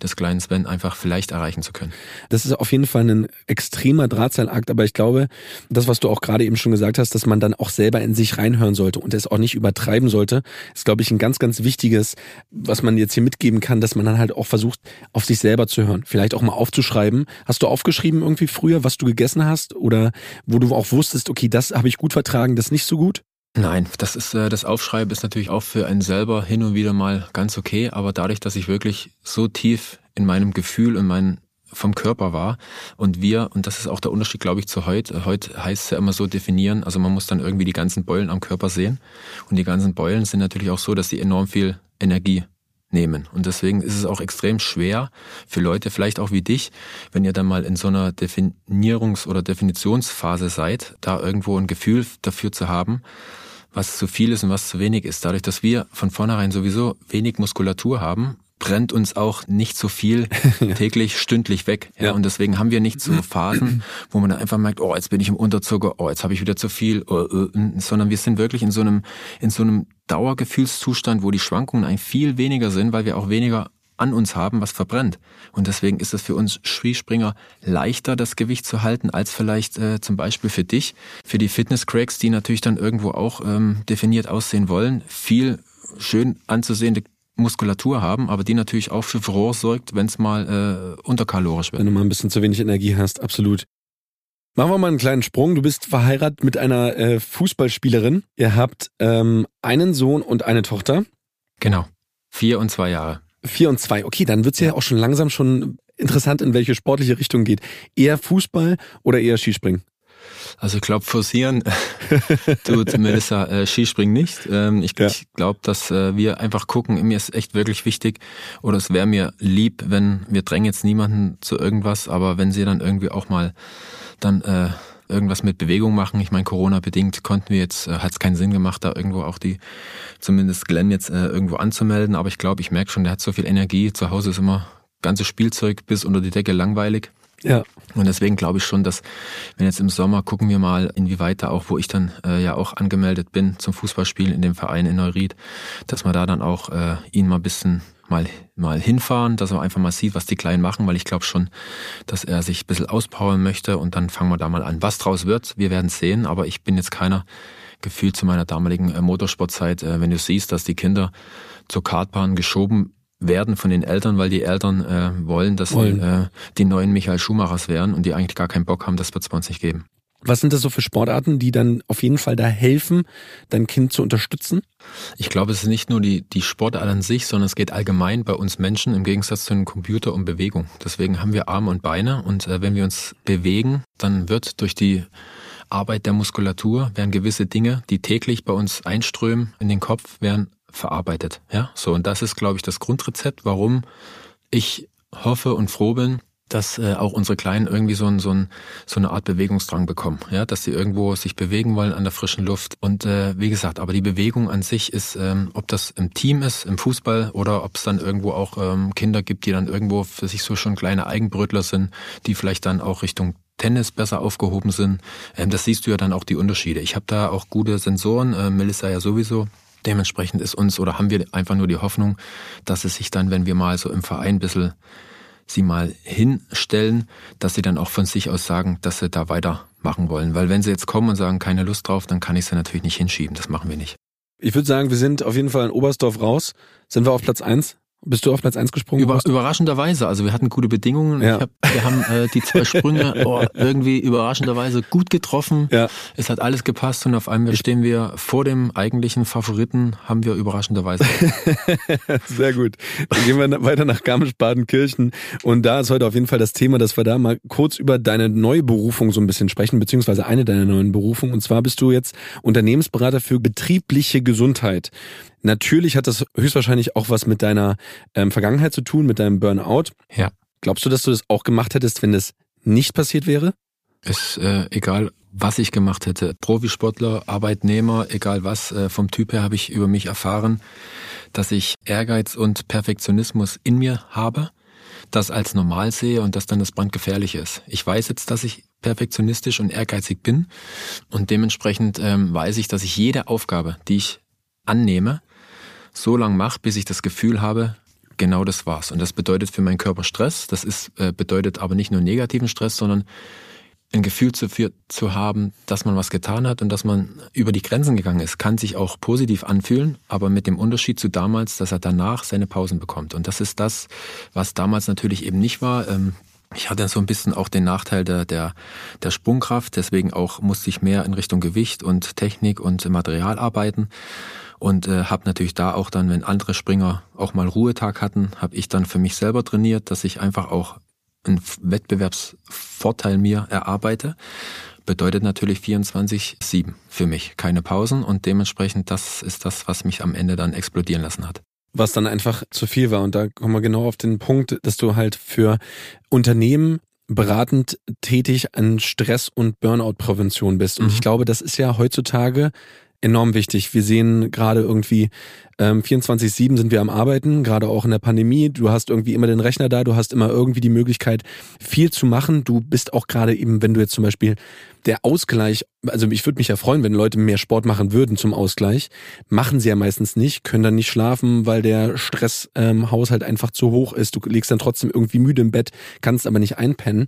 des kleinen Sven einfach vielleicht erreichen zu können. Das ist auf jeden Fall ein extremer Drahtseilakt, aber ich glaube, das, was du auch gerade eben schon gesagt hast, dass man dann auch selber in sich reinhören sollte und es auch nicht übertreiben sollte, ist, glaube ich, ein ganz, ganz wichtiges, was man jetzt hier mitgeben kann, dass man dann halt auch versucht, auf sich selber zu hören, vielleicht auch mal aufzuschreiben. Hast du aufgeschrieben irgendwie früher, was du gegessen hast oder wo du auch wusstest, okay, das habe ich gut vertragen, das nicht so gut? Nein, das ist das Aufschreiben ist natürlich auch für einen selber hin und wieder mal ganz okay, aber dadurch, dass ich wirklich so tief in meinem Gefühl und mein, vom Körper war und wir, und das ist auch der Unterschied, glaube ich, zu heute, heute heißt es ja immer so definieren, also man muss dann irgendwie die ganzen Beulen am Körper sehen und die ganzen Beulen sind natürlich auch so, dass sie enorm viel Energie nehmen. Und deswegen ist es auch extrem schwer für Leute, vielleicht auch wie dich, wenn ihr dann mal in so einer Definierungs- oder Definitionsphase seid, da irgendwo ein Gefühl dafür zu haben, was zu viel ist und was zu wenig ist. Dadurch, dass wir von vornherein sowieso wenig Muskulatur haben, brennt uns auch nicht so viel täglich, stündlich weg. Ja, ja. Und deswegen haben wir nicht so Phasen, wo man dann einfach merkt, oh, jetzt bin ich im Unterzucker, oh, jetzt habe ich wieder zu viel, oh, oh, sondern wir sind wirklich in so einem, in so einem Dauergefühlszustand, wo die Schwankungen eigentlich viel weniger sind, weil wir auch weniger an uns haben, was verbrennt. Und deswegen ist es für uns Skispringer leichter, das Gewicht zu halten, als vielleicht äh, zum Beispiel für dich, für die Fitness-Cracks, die natürlich dann irgendwo auch ähm, definiert aussehen wollen, viel schön anzusehende Muskulatur haben, aber die natürlich auch für Furore sorgt, wenn es mal äh, unterkalorisch wird. Wenn du mal ein bisschen zu wenig Energie hast, absolut. Machen wir mal einen kleinen Sprung. Du bist verheiratet mit einer äh, Fußballspielerin. Ihr habt ähm, einen Sohn und eine Tochter. Genau. Vier und zwei Jahre. Vier und zwei. Okay, dann wird's ja, ja auch schon langsam schon interessant, in welche sportliche Richtung geht. Eher Fußball oder eher Skispringen? Also ich glaube, forcieren tut Melissa äh, Skispringen nicht. Ähm, ich ja. glaube, dass äh, wir einfach gucken, mir ist echt wirklich wichtig oder es wäre mir lieb, wenn, wir drängen jetzt niemanden zu irgendwas, aber wenn sie dann irgendwie auch mal dann äh, irgendwas mit Bewegung machen, ich meine Corona-bedingt konnten wir jetzt, äh, hat es keinen Sinn gemacht, da irgendwo auch die, zumindest Glenn jetzt äh, irgendwo anzumelden, aber ich glaube, ich merke schon, der hat so viel Energie, zu Hause ist immer ganzes Spielzeug bis unter die Decke langweilig. Ja. Und deswegen glaube ich schon, dass wenn jetzt im Sommer gucken wir mal, inwieweit da auch, wo ich dann äh, ja auch angemeldet bin zum Fußballspielen in dem Verein in Neuried, dass wir da dann auch äh, ihn mal ein bisschen mal, mal hinfahren, dass er einfach mal sieht, was die Kleinen machen, weil ich glaube schon, dass er sich ein bisschen auspowern möchte und dann fangen wir da mal an. Was draus wird, wir werden es sehen, aber ich bin jetzt keiner, gefühlt zu meiner damaligen äh, Motorsportzeit, äh, wenn du siehst, dass die Kinder zur Kartbahn geschoben werden von den Eltern, weil die Eltern äh, wollen, dass wollen. Die, äh, die neuen Michael Schumachers wären und die eigentlich gar keinen Bock haben, das wird es bei uns nicht geben. Was sind das so für Sportarten, die dann auf jeden Fall da helfen, dein Kind zu unterstützen? Ich glaube, es ist nicht nur die, die Sportart an sich, sondern es geht allgemein bei uns Menschen im Gegensatz zu einem Computer um Bewegung. Deswegen haben wir Arme und Beine und äh, wenn wir uns bewegen, dann wird durch die Arbeit der Muskulatur, werden gewisse Dinge, die täglich bei uns einströmen in den Kopf, werden verarbeitet. Ja, so, und das ist, glaube ich, das Grundrezept, warum ich hoffe und froh bin, dass äh, auch unsere Kleinen irgendwie so, ein, so, ein, so eine Art Bewegungsdrang bekommen. Ja, dass sie irgendwo sich bewegen wollen an der frischen Luft. Und äh, wie gesagt, aber die Bewegung an sich ist, ähm, ob das im Team ist, im Fußball oder ob es dann irgendwo auch ähm, Kinder gibt, die dann irgendwo für sich so schon kleine Eigenbrötler sind, die vielleicht dann auch Richtung Tennis besser aufgehoben sind. Ähm, das siehst du ja dann auch die Unterschiede. Ich habe da auch gute Sensoren, äh, Melissa ja sowieso. Dementsprechend ist uns oder haben wir einfach nur die Hoffnung, dass es sich dann, wenn wir mal so im Verein ein bisschen sie mal hinstellen, dass sie dann auch von sich aus sagen, dass sie da weitermachen wollen. Weil wenn sie jetzt kommen und sagen, keine Lust drauf, dann kann ich sie natürlich nicht hinschieben. Das machen wir nicht. Ich würde sagen, wir sind auf jeden Fall in Oberstdorf raus. Sind wir auf Platz eins? Bist du auf Platz eins gesprungen? Über, überraschenderweise. Also wir hatten gute Bedingungen. Ja. Ich hab, wir haben äh, die zwei Sprünge oh, irgendwie überraschenderweise gut getroffen. Ja. Es hat alles gepasst und auf einmal stehen wir vor dem eigentlichen Favoriten, haben wir überraschenderweise. Sehr gut. Dann gehen wir weiter nach Garmisch-Partenkirchen. Und da ist heute auf jeden Fall das Thema, dass wir da mal kurz über deine neue Berufung so ein bisschen sprechen, beziehungsweise eine deiner neuen Berufungen. Und zwar bist du jetzt Unternehmensberater für betriebliche Gesundheit. Natürlich hat das höchstwahrscheinlich auch was mit deiner ähm, Vergangenheit zu tun, mit deinem Burnout. Ja. Glaubst du, dass du das auch gemacht hättest, wenn das nicht passiert wäre? Ist äh, egal, was ich gemacht hätte. Profisportler, Arbeitnehmer, egal was. Äh, vom Typ her habe ich über mich erfahren, dass ich Ehrgeiz und Perfektionismus in mir habe, das als normal sehe und dass dann das brandgefährlich ist. Ich weiß jetzt, dass ich perfektionistisch und ehrgeizig bin und dementsprechend ähm, weiß ich, dass ich jede Aufgabe, die ich annehme, so lange mache, bis ich das Gefühl habe, genau das war's. Und das bedeutet für meinen Körper Stress. Das ist, äh, bedeutet aber nicht nur negativen Stress, sondern ein Gefühl zu, für, zu haben, dass man was getan hat und dass man über die Grenzen gegangen ist. Kann sich auch positiv anfühlen, aber mit dem Unterschied zu damals, dass er danach seine Pausen bekommt. Und das ist das, was damals natürlich eben nicht war. Ähm, Ich hatte so ein bisschen auch den Nachteil der, der, der Sprungkraft, deswegen auch musste ich mehr in Richtung Gewicht und Technik und Material arbeiten und äh, habe natürlich da auch dann, wenn andere Springer auch mal Ruhetag hatten, habe ich dann für mich selber trainiert, dass ich einfach auch einen Wettbewerbsvorteil mir erarbeite. Bedeutet natürlich vierundzwanzig sieben für mich, keine Pausen und dementsprechend das ist das, was mich am Ende dann explodieren lassen hat. Was dann einfach zu viel war. Und da kommen wir genau auf den Punkt, dass du halt für Unternehmen beratend tätig an Stress- und Burnout-Prävention bist. Und mhm. ich glaube, das ist ja heutzutage enorm wichtig. Wir sehen gerade irgendwie ähm, vierundzwanzig sieben sind wir am Arbeiten, gerade auch in der Pandemie. Du hast irgendwie immer den Rechner da, du hast immer irgendwie die Möglichkeit, viel zu machen. Du bist auch gerade eben, wenn du jetzt zum Beispiel der Ausgleich, also ich würde mich ja freuen, wenn Leute mehr Sport machen würden zum Ausgleich, machen sie ja meistens nicht, können dann nicht schlafen, weil der Stresshaushalt ähm, einfach zu hoch ist. Du legst dann trotzdem irgendwie müde im Bett, kannst aber nicht einpennen.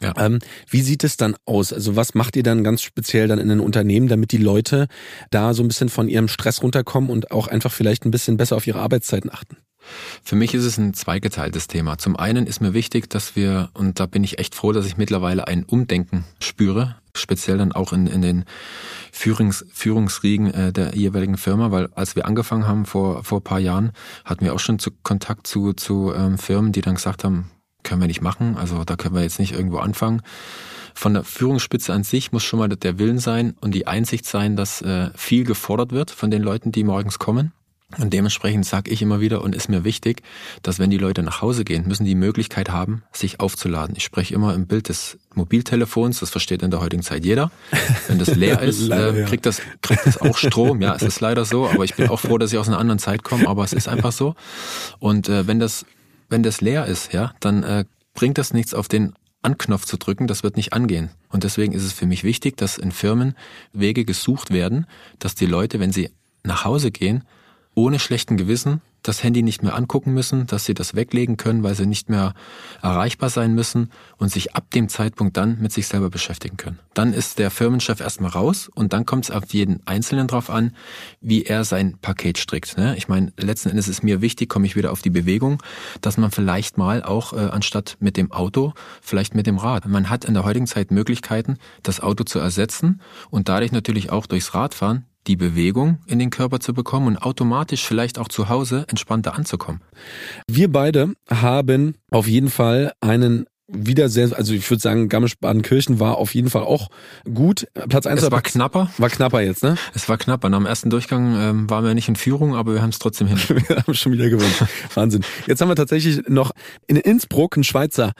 Ja. Ähm, wie sieht es dann aus? Also was macht ihr dann ganz speziell dann in den Unternehmen, damit die Leute da so ein bisschen von ihrem Stress runterkommen und auch einfach vielleicht ein bisschen besser auf ihre Arbeitszeiten achten? Für mich ist es ein zweigeteiltes Thema. Zum einen ist mir wichtig, dass wir, und da bin ich echt froh, dass ich mittlerweile ein Umdenken spüre, speziell dann auch in, in den Führungs, Führungsriegen äh, der jeweiligen Firma, weil als wir angefangen haben vor, vor ein paar Jahren, hatten wir auch schon zu, Kontakt zu, zu ähm, Firmen, die dann gesagt haben, können wir nicht machen, also da können wir jetzt nicht irgendwo anfangen. Von der Führungsspitze an sich muss schon mal der Willen sein und die Einsicht sein, dass äh, viel gefordert wird von den Leuten, die morgens kommen. Und dementsprechend sage ich immer wieder und ist mir wichtig, dass wenn die Leute nach Hause gehen, müssen die Möglichkeit haben, sich aufzuladen. Ich spreche immer im Bild des Mobiltelefons, das versteht in der heutigen Zeit jeder. Wenn das leer ist, äh, kriegt das, kriegt das auch Strom. Ja, es ist leider so, aber ich bin auch froh, dass ich aus einer anderen Zeit komme, aber es ist einfach so. Und äh, wenn das wenn das leer ist, ja, dann äh, bringt das nichts, auf den Anknopf zu drücken, das wird nicht angehen. Und deswegen ist es für mich wichtig, dass in Firmen Wege gesucht werden, dass die Leute, wenn sie nach Hause gehen, ohne schlechten Gewissen das Handy nicht mehr angucken müssen, dass sie das weglegen können, weil sie nicht mehr erreichbar sein müssen und sich ab dem Zeitpunkt dann mit sich selber beschäftigen können. Dann ist der Firmenchef erstmal raus und dann kommt es auf jeden Einzelnen drauf an, wie er sein Paket strickt. Ne? Ich meine, letzten Endes ist mir wichtig, komme ich wieder auf die Bewegung, dass man vielleicht mal auch äh, anstatt mit dem Auto, vielleicht mit dem Rad. Man hat in der heutigen Zeit Möglichkeiten, das Auto zu ersetzen und dadurch natürlich auch durchs Radfahren die Bewegung in den Körper zu bekommen und automatisch vielleicht auch zu Hause entspannter anzukommen. Wir beide haben auf jeden Fall einen wieder sehr, also ich würde sagen, Garmisch-Partenkirchen war auf jeden Fall auch gut. Platz eins war Platz, knapper. War knapper jetzt, ne? Es war knapper. Nach dem ersten Durchgang ähm, waren wir nicht in Führung, aber wir haben es trotzdem hin. Wir haben schon wieder gewonnen. Wahnsinn. Jetzt haben wir tatsächlich noch in Innsbruck einen Schweizer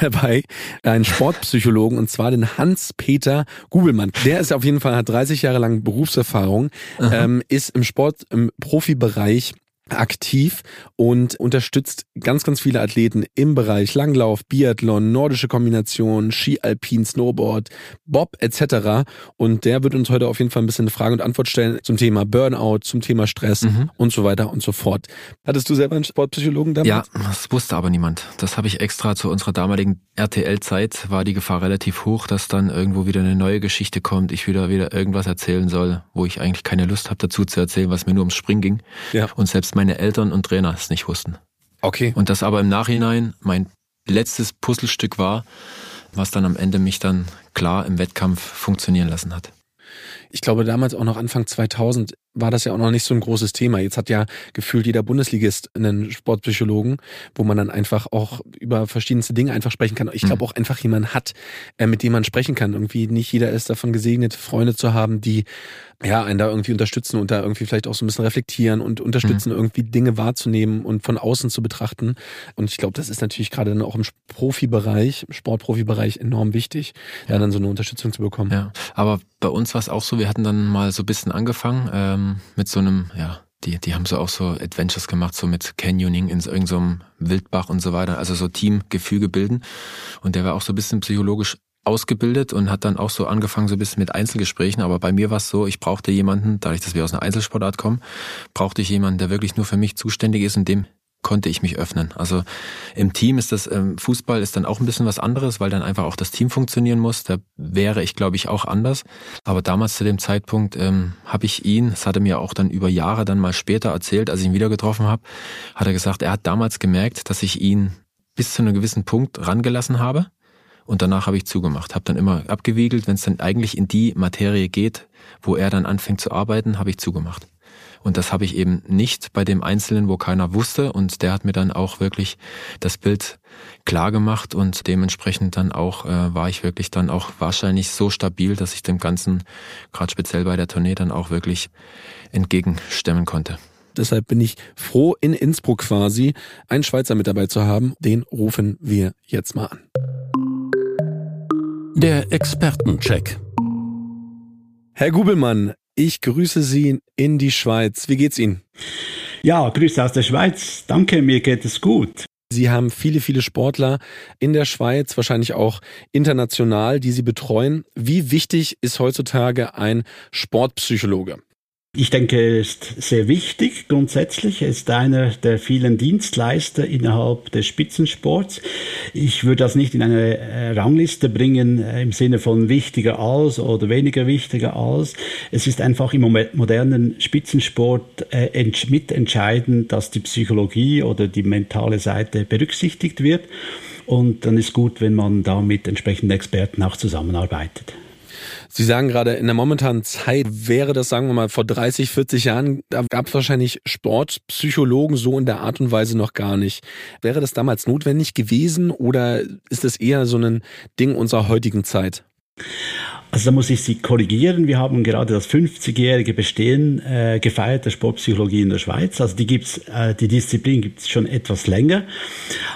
dabei, einen Sportpsychologen, und zwar den Hans-Peter Gubelmann. Der ist auf jeden Fall, hat dreißig Jahre lang Berufserfahrung, ähm, ist im Sport, im Profibereich aktiv und unterstützt ganz, ganz viele Athleten im Bereich Langlauf, Biathlon, nordische Kombinationen, Ski, Alpin, Snowboard, Bob et cetera. Und der wird uns heute auf jeden Fall ein bisschen eine Frage und Antwort stellen zum Thema Burnout, zum Thema Stress mhm. und so weiter und so fort. Hattest du selber einen Sportpsychologen damals? Ja, das wusste aber niemand. Das habe ich extra zu unserer damaligen R T L-Zeit, war die Gefahr relativ hoch, dass dann irgendwo wieder eine neue Geschichte kommt, ich wieder wieder irgendwas erzählen soll, wo ich eigentlich keine Lust habe dazu zu erzählen, was mir nur ums Springen ging. Ja. Und selbst meine Eltern und Trainer es nicht wussten. Okay. Und das aber im Nachhinein mein letztes Puzzlestück war, was dann am Ende mich dann klar im Wettkampf funktionieren lassen hat. Ich glaube, damals auch noch Anfang zweitausend war das ja auch noch nicht so ein großes Thema. Jetzt hat ja gefühlt jeder Bundesligist einen Sportpsychologen, wo man dann einfach auch über verschiedenste Dinge einfach sprechen kann. Ich glaube auch einfach jemand hat, mit dem man sprechen kann. Irgendwie nicht jeder ist davon gesegnet, Freunde zu haben, die ja einen da irgendwie unterstützen und da irgendwie vielleicht auch so ein bisschen reflektieren und unterstützen, mhm. irgendwie Dinge wahrzunehmen und von außen zu betrachten. Und ich glaube, das ist natürlich gerade dann auch im Profibereich, Sportprofibereich enorm wichtig, ja. da dann so eine Unterstützung zu bekommen. Ja. Aber bei uns war es auch so, wir hatten dann mal so ein bisschen angefangen, ähm, mit so einem, ja, die, die haben so auch so Adventures gemacht, so mit Canyoning in so irgendeinem Wildbach und so weiter, also so Teamgefüge bilden. Und der war auch so ein bisschen psychologisch ausgebildet und hat dann auch so angefangen, so ein bisschen mit Einzelgesprächen. Aber bei mir war es so, ich brauchte jemanden, dadurch, dass wir aus einer Einzelsportart kommen, brauchte ich jemanden, der wirklich nur für mich zuständig ist und dem konnte ich mich öffnen. Also im Team ist das, ähm, Fußball ist dann auch ein bisschen was anderes, weil dann einfach auch das Team funktionieren muss. Da wäre ich, glaube ich, auch anders. Aber damals zu dem Zeitpunkt ähm, habe ich ihn, das hat er mir auch dann über Jahre dann mal später erzählt, als ich ihn wieder getroffen habe, hat er gesagt, er hat damals gemerkt, dass ich ihn bis zu einem gewissen Punkt rangelassen habe und danach habe ich zugemacht. Habe dann immer abgewiegelt, wenn es dann eigentlich in die Materie geht, wo er dann anfängt zu arbeiten, habe ich zugemacht. Und das habe ich eben nicht bei dem Einzelnen, wo keiner wusste. Und der hat mir dann auch wirklich das Bild klar gemacht. Und dementsprechend dann auch äh, war ich wirklich dann auch wahrscheinlich so stabil, dass ich dem Ganzen, gerade speziell bei der Tournee, dann auch wirklich entgegenstemmen konnte. Deshalb bin ich froh, in Innsbruck quasi einen Schweizer mit dabei zu haben. Den rufen wir jetzt mal an. Der Expertencheck. Herr Gubelmann, ich grüße Sie in die Schweiz. Wie geht's Ihnen? Ja, Grüße aus der Schweiz. Danke, mir geht es gut. Sie haben viele, viele Sportler in der Schweiz, wahrscheinlich auch international, die Sie betreuen. Wie wichtig ist heutzutage ein Sportpsychologe? Ich denke, er ist sehr wichtig grundsätzlich. Er ist einer der vielen Dienstleister innerhalb des Spitzensports. Ich würde das nicht in eine Rangliste bringen im Sinne von wichtiger als oder weniger wichtiger als. Es ist einfach im modernen Spitzensport mitentscheidend, dass die Psychologie oder die mentale Seite berücksichtigt wird. Und dann ist gut, wenn man da mit entsprechenden Experten auch zusammenarbeitet. Sie sagen gerade, in der momentanen Zeit wäre das, sagen wir mal, vor dreißig, vierzig Jahren, da gab es wahrscheinlich Sportpsychologen so in der Art und Weise noch gar nicht. Wäre das damals notwendig gewesen oder ist das eher so ein Ding unserer heutigen Zeit? Also da muss ich Sie korrigieren. Wir haben gerade das fünfzigjährige Bestehen äh, gefeiert der Sportpsychologie in der Schweiz. Also die gibt's, äh, die Disziplin gibt es schon etwas länger.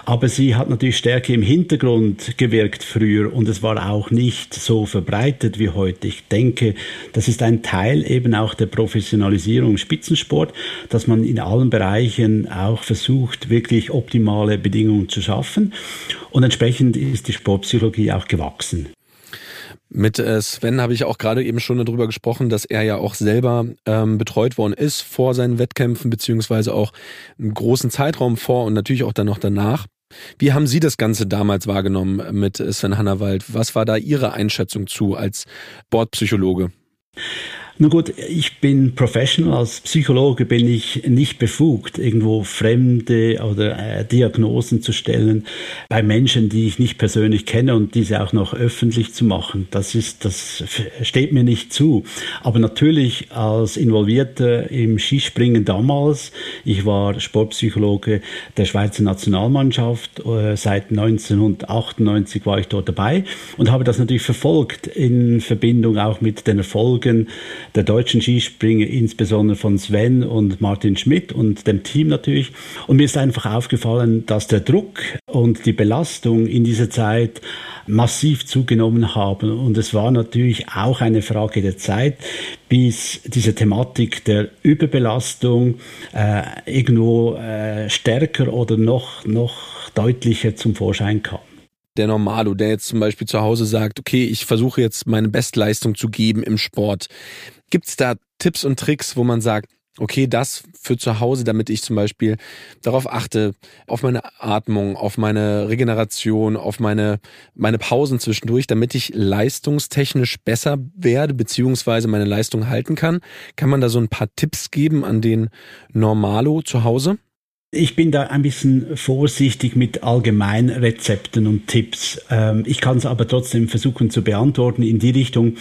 Aber sie hat natürlich stärker im Hintergrund gewirkt früher und es war auch nicht so verbreitet wie heute. Ich denke, das ist ein Teil eben auch der Professionalisierung im Spitzensport, dass man in allen Bereichen auch versucht, wirklich optimale Bedingungen zu schaffen. Und entsprechend ist die Sportpsychologie auch gewachsen. Mit Sven habe ich auch gerade eben schon darüber gesprochen, dass er ja auch selber ähm, betreut worden ist vor seinen Wettkämpfen, beziehungsweise auch einen großen Zeitraum vor und natürlich auch dann noch danach. Wie haben Sie das Ganze damals wahrgenommen mit Sven Hannawald? Was war da Ihre Einschätzung zu als Sportpsychologe? Nun gut, ich bin Professional, als Psychologe bin ich nicht befugt, irgendwo fremde oder äh, Diagnosen zu stellen bei Menschen, die ich nicht persönlich kenne und diese auch noch öffentlich zu machen. Das ist, das steht mir nicht zu. Aber natürlich als Involvierter im Skispringen damals, ich war Sportpsychologe der Schweizer Nationalmannschaft, äh, seit neunzehnhundertachtundneunzig war ich dort dabei und habe das natürlich verfolgt in Verbindung auch mit den Erfolgen der deutschen Skispringer, insbesondere von Sven und Martin Schmidt und dem Team natürlich. Und mir ist einfach aufgefallen, dass der Druck und die Belastung in dieser Zeit massiv zugenommen haben. Und es war natürlich auch eine Frage der Zeit, bis diese Thematik der Überbelastung äh, irgendwo äh, stärker oder noch, noch deutlicher zum Vorschein kam. Der Normalo, der jetzt zum Beispiel zu Hause sagt, okay, ich versuche jetzt meine Bestleistung zu geben im Sport. Gibt es da Tipps und Tricks, wo man sagt, okay, das für zu Hause, damit ich zum Beispiel darauf achte, auf meine Atmung, auf meine Regeneration, auf meine, meine Pausen zwischendurch, damit ich leistungstechnisch besser werde, beziehungsweise meine Leistung halten kann? Kann man da so ein paar Tipps geben an den Normalo zu Hause? Ich bin da ein bisschen vorsichtig mit Allgemeinrezepten und Tipps. Ich kann es aber trotzdem versuchen zu beantworten in die Richtung,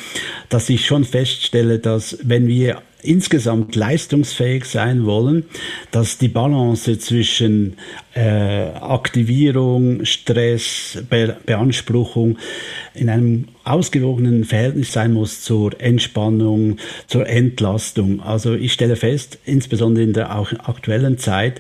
dass ich schon feststelle, dass wenn wir insgesamt leistungsfähig sein wollen, dass die Balance zwischen äh, Aktivierung, Stress, Be- Beanspruchung in einem ausgewogenen Verhältnis sein muss zur Entspannung, zur Entlastung. Also ich stelle fest, insbesondere in der auch aktuellen Zeit,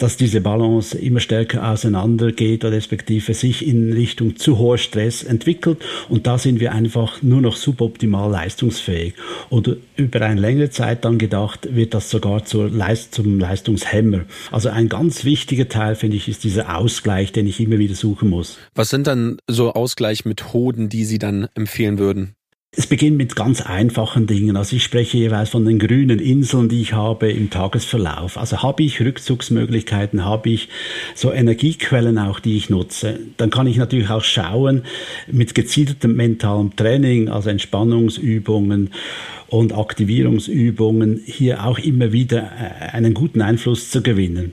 dass diese Balance immer stärker auseinandergeht oder respektive sich in Richtung zu hoher Stress entwickelt, und da sind wir einfach nur noch suboptimal leistungsfähig. Und über eine längere Zeit dann gedacht, wird das sogar zur Leist- zum Leistungshemmer. Also ein ganz wichtiger Teil, finde ich, ist dieser Ausgleich, den ich immer wieder suchen muss. Was sind dann so Ausgleichsmethoden, die Sie dann empfehlen würden? Es beginnt mit ganz einfachen Dingen. Also ich spreche jeweils von den grünen Inseln, die ich habe im Tagesverlauf. Also habe ich Rückzugsmöglichkeiten, habe ich so Energiequellen auch, die ich nutze. Dann kann ich natürlich auch schauen mit gezieltem mentalem Training, also Entspannungsübungen und Aktivierungsübungen, hier auch immer wieder einen guten Einfluss zu gewinnen.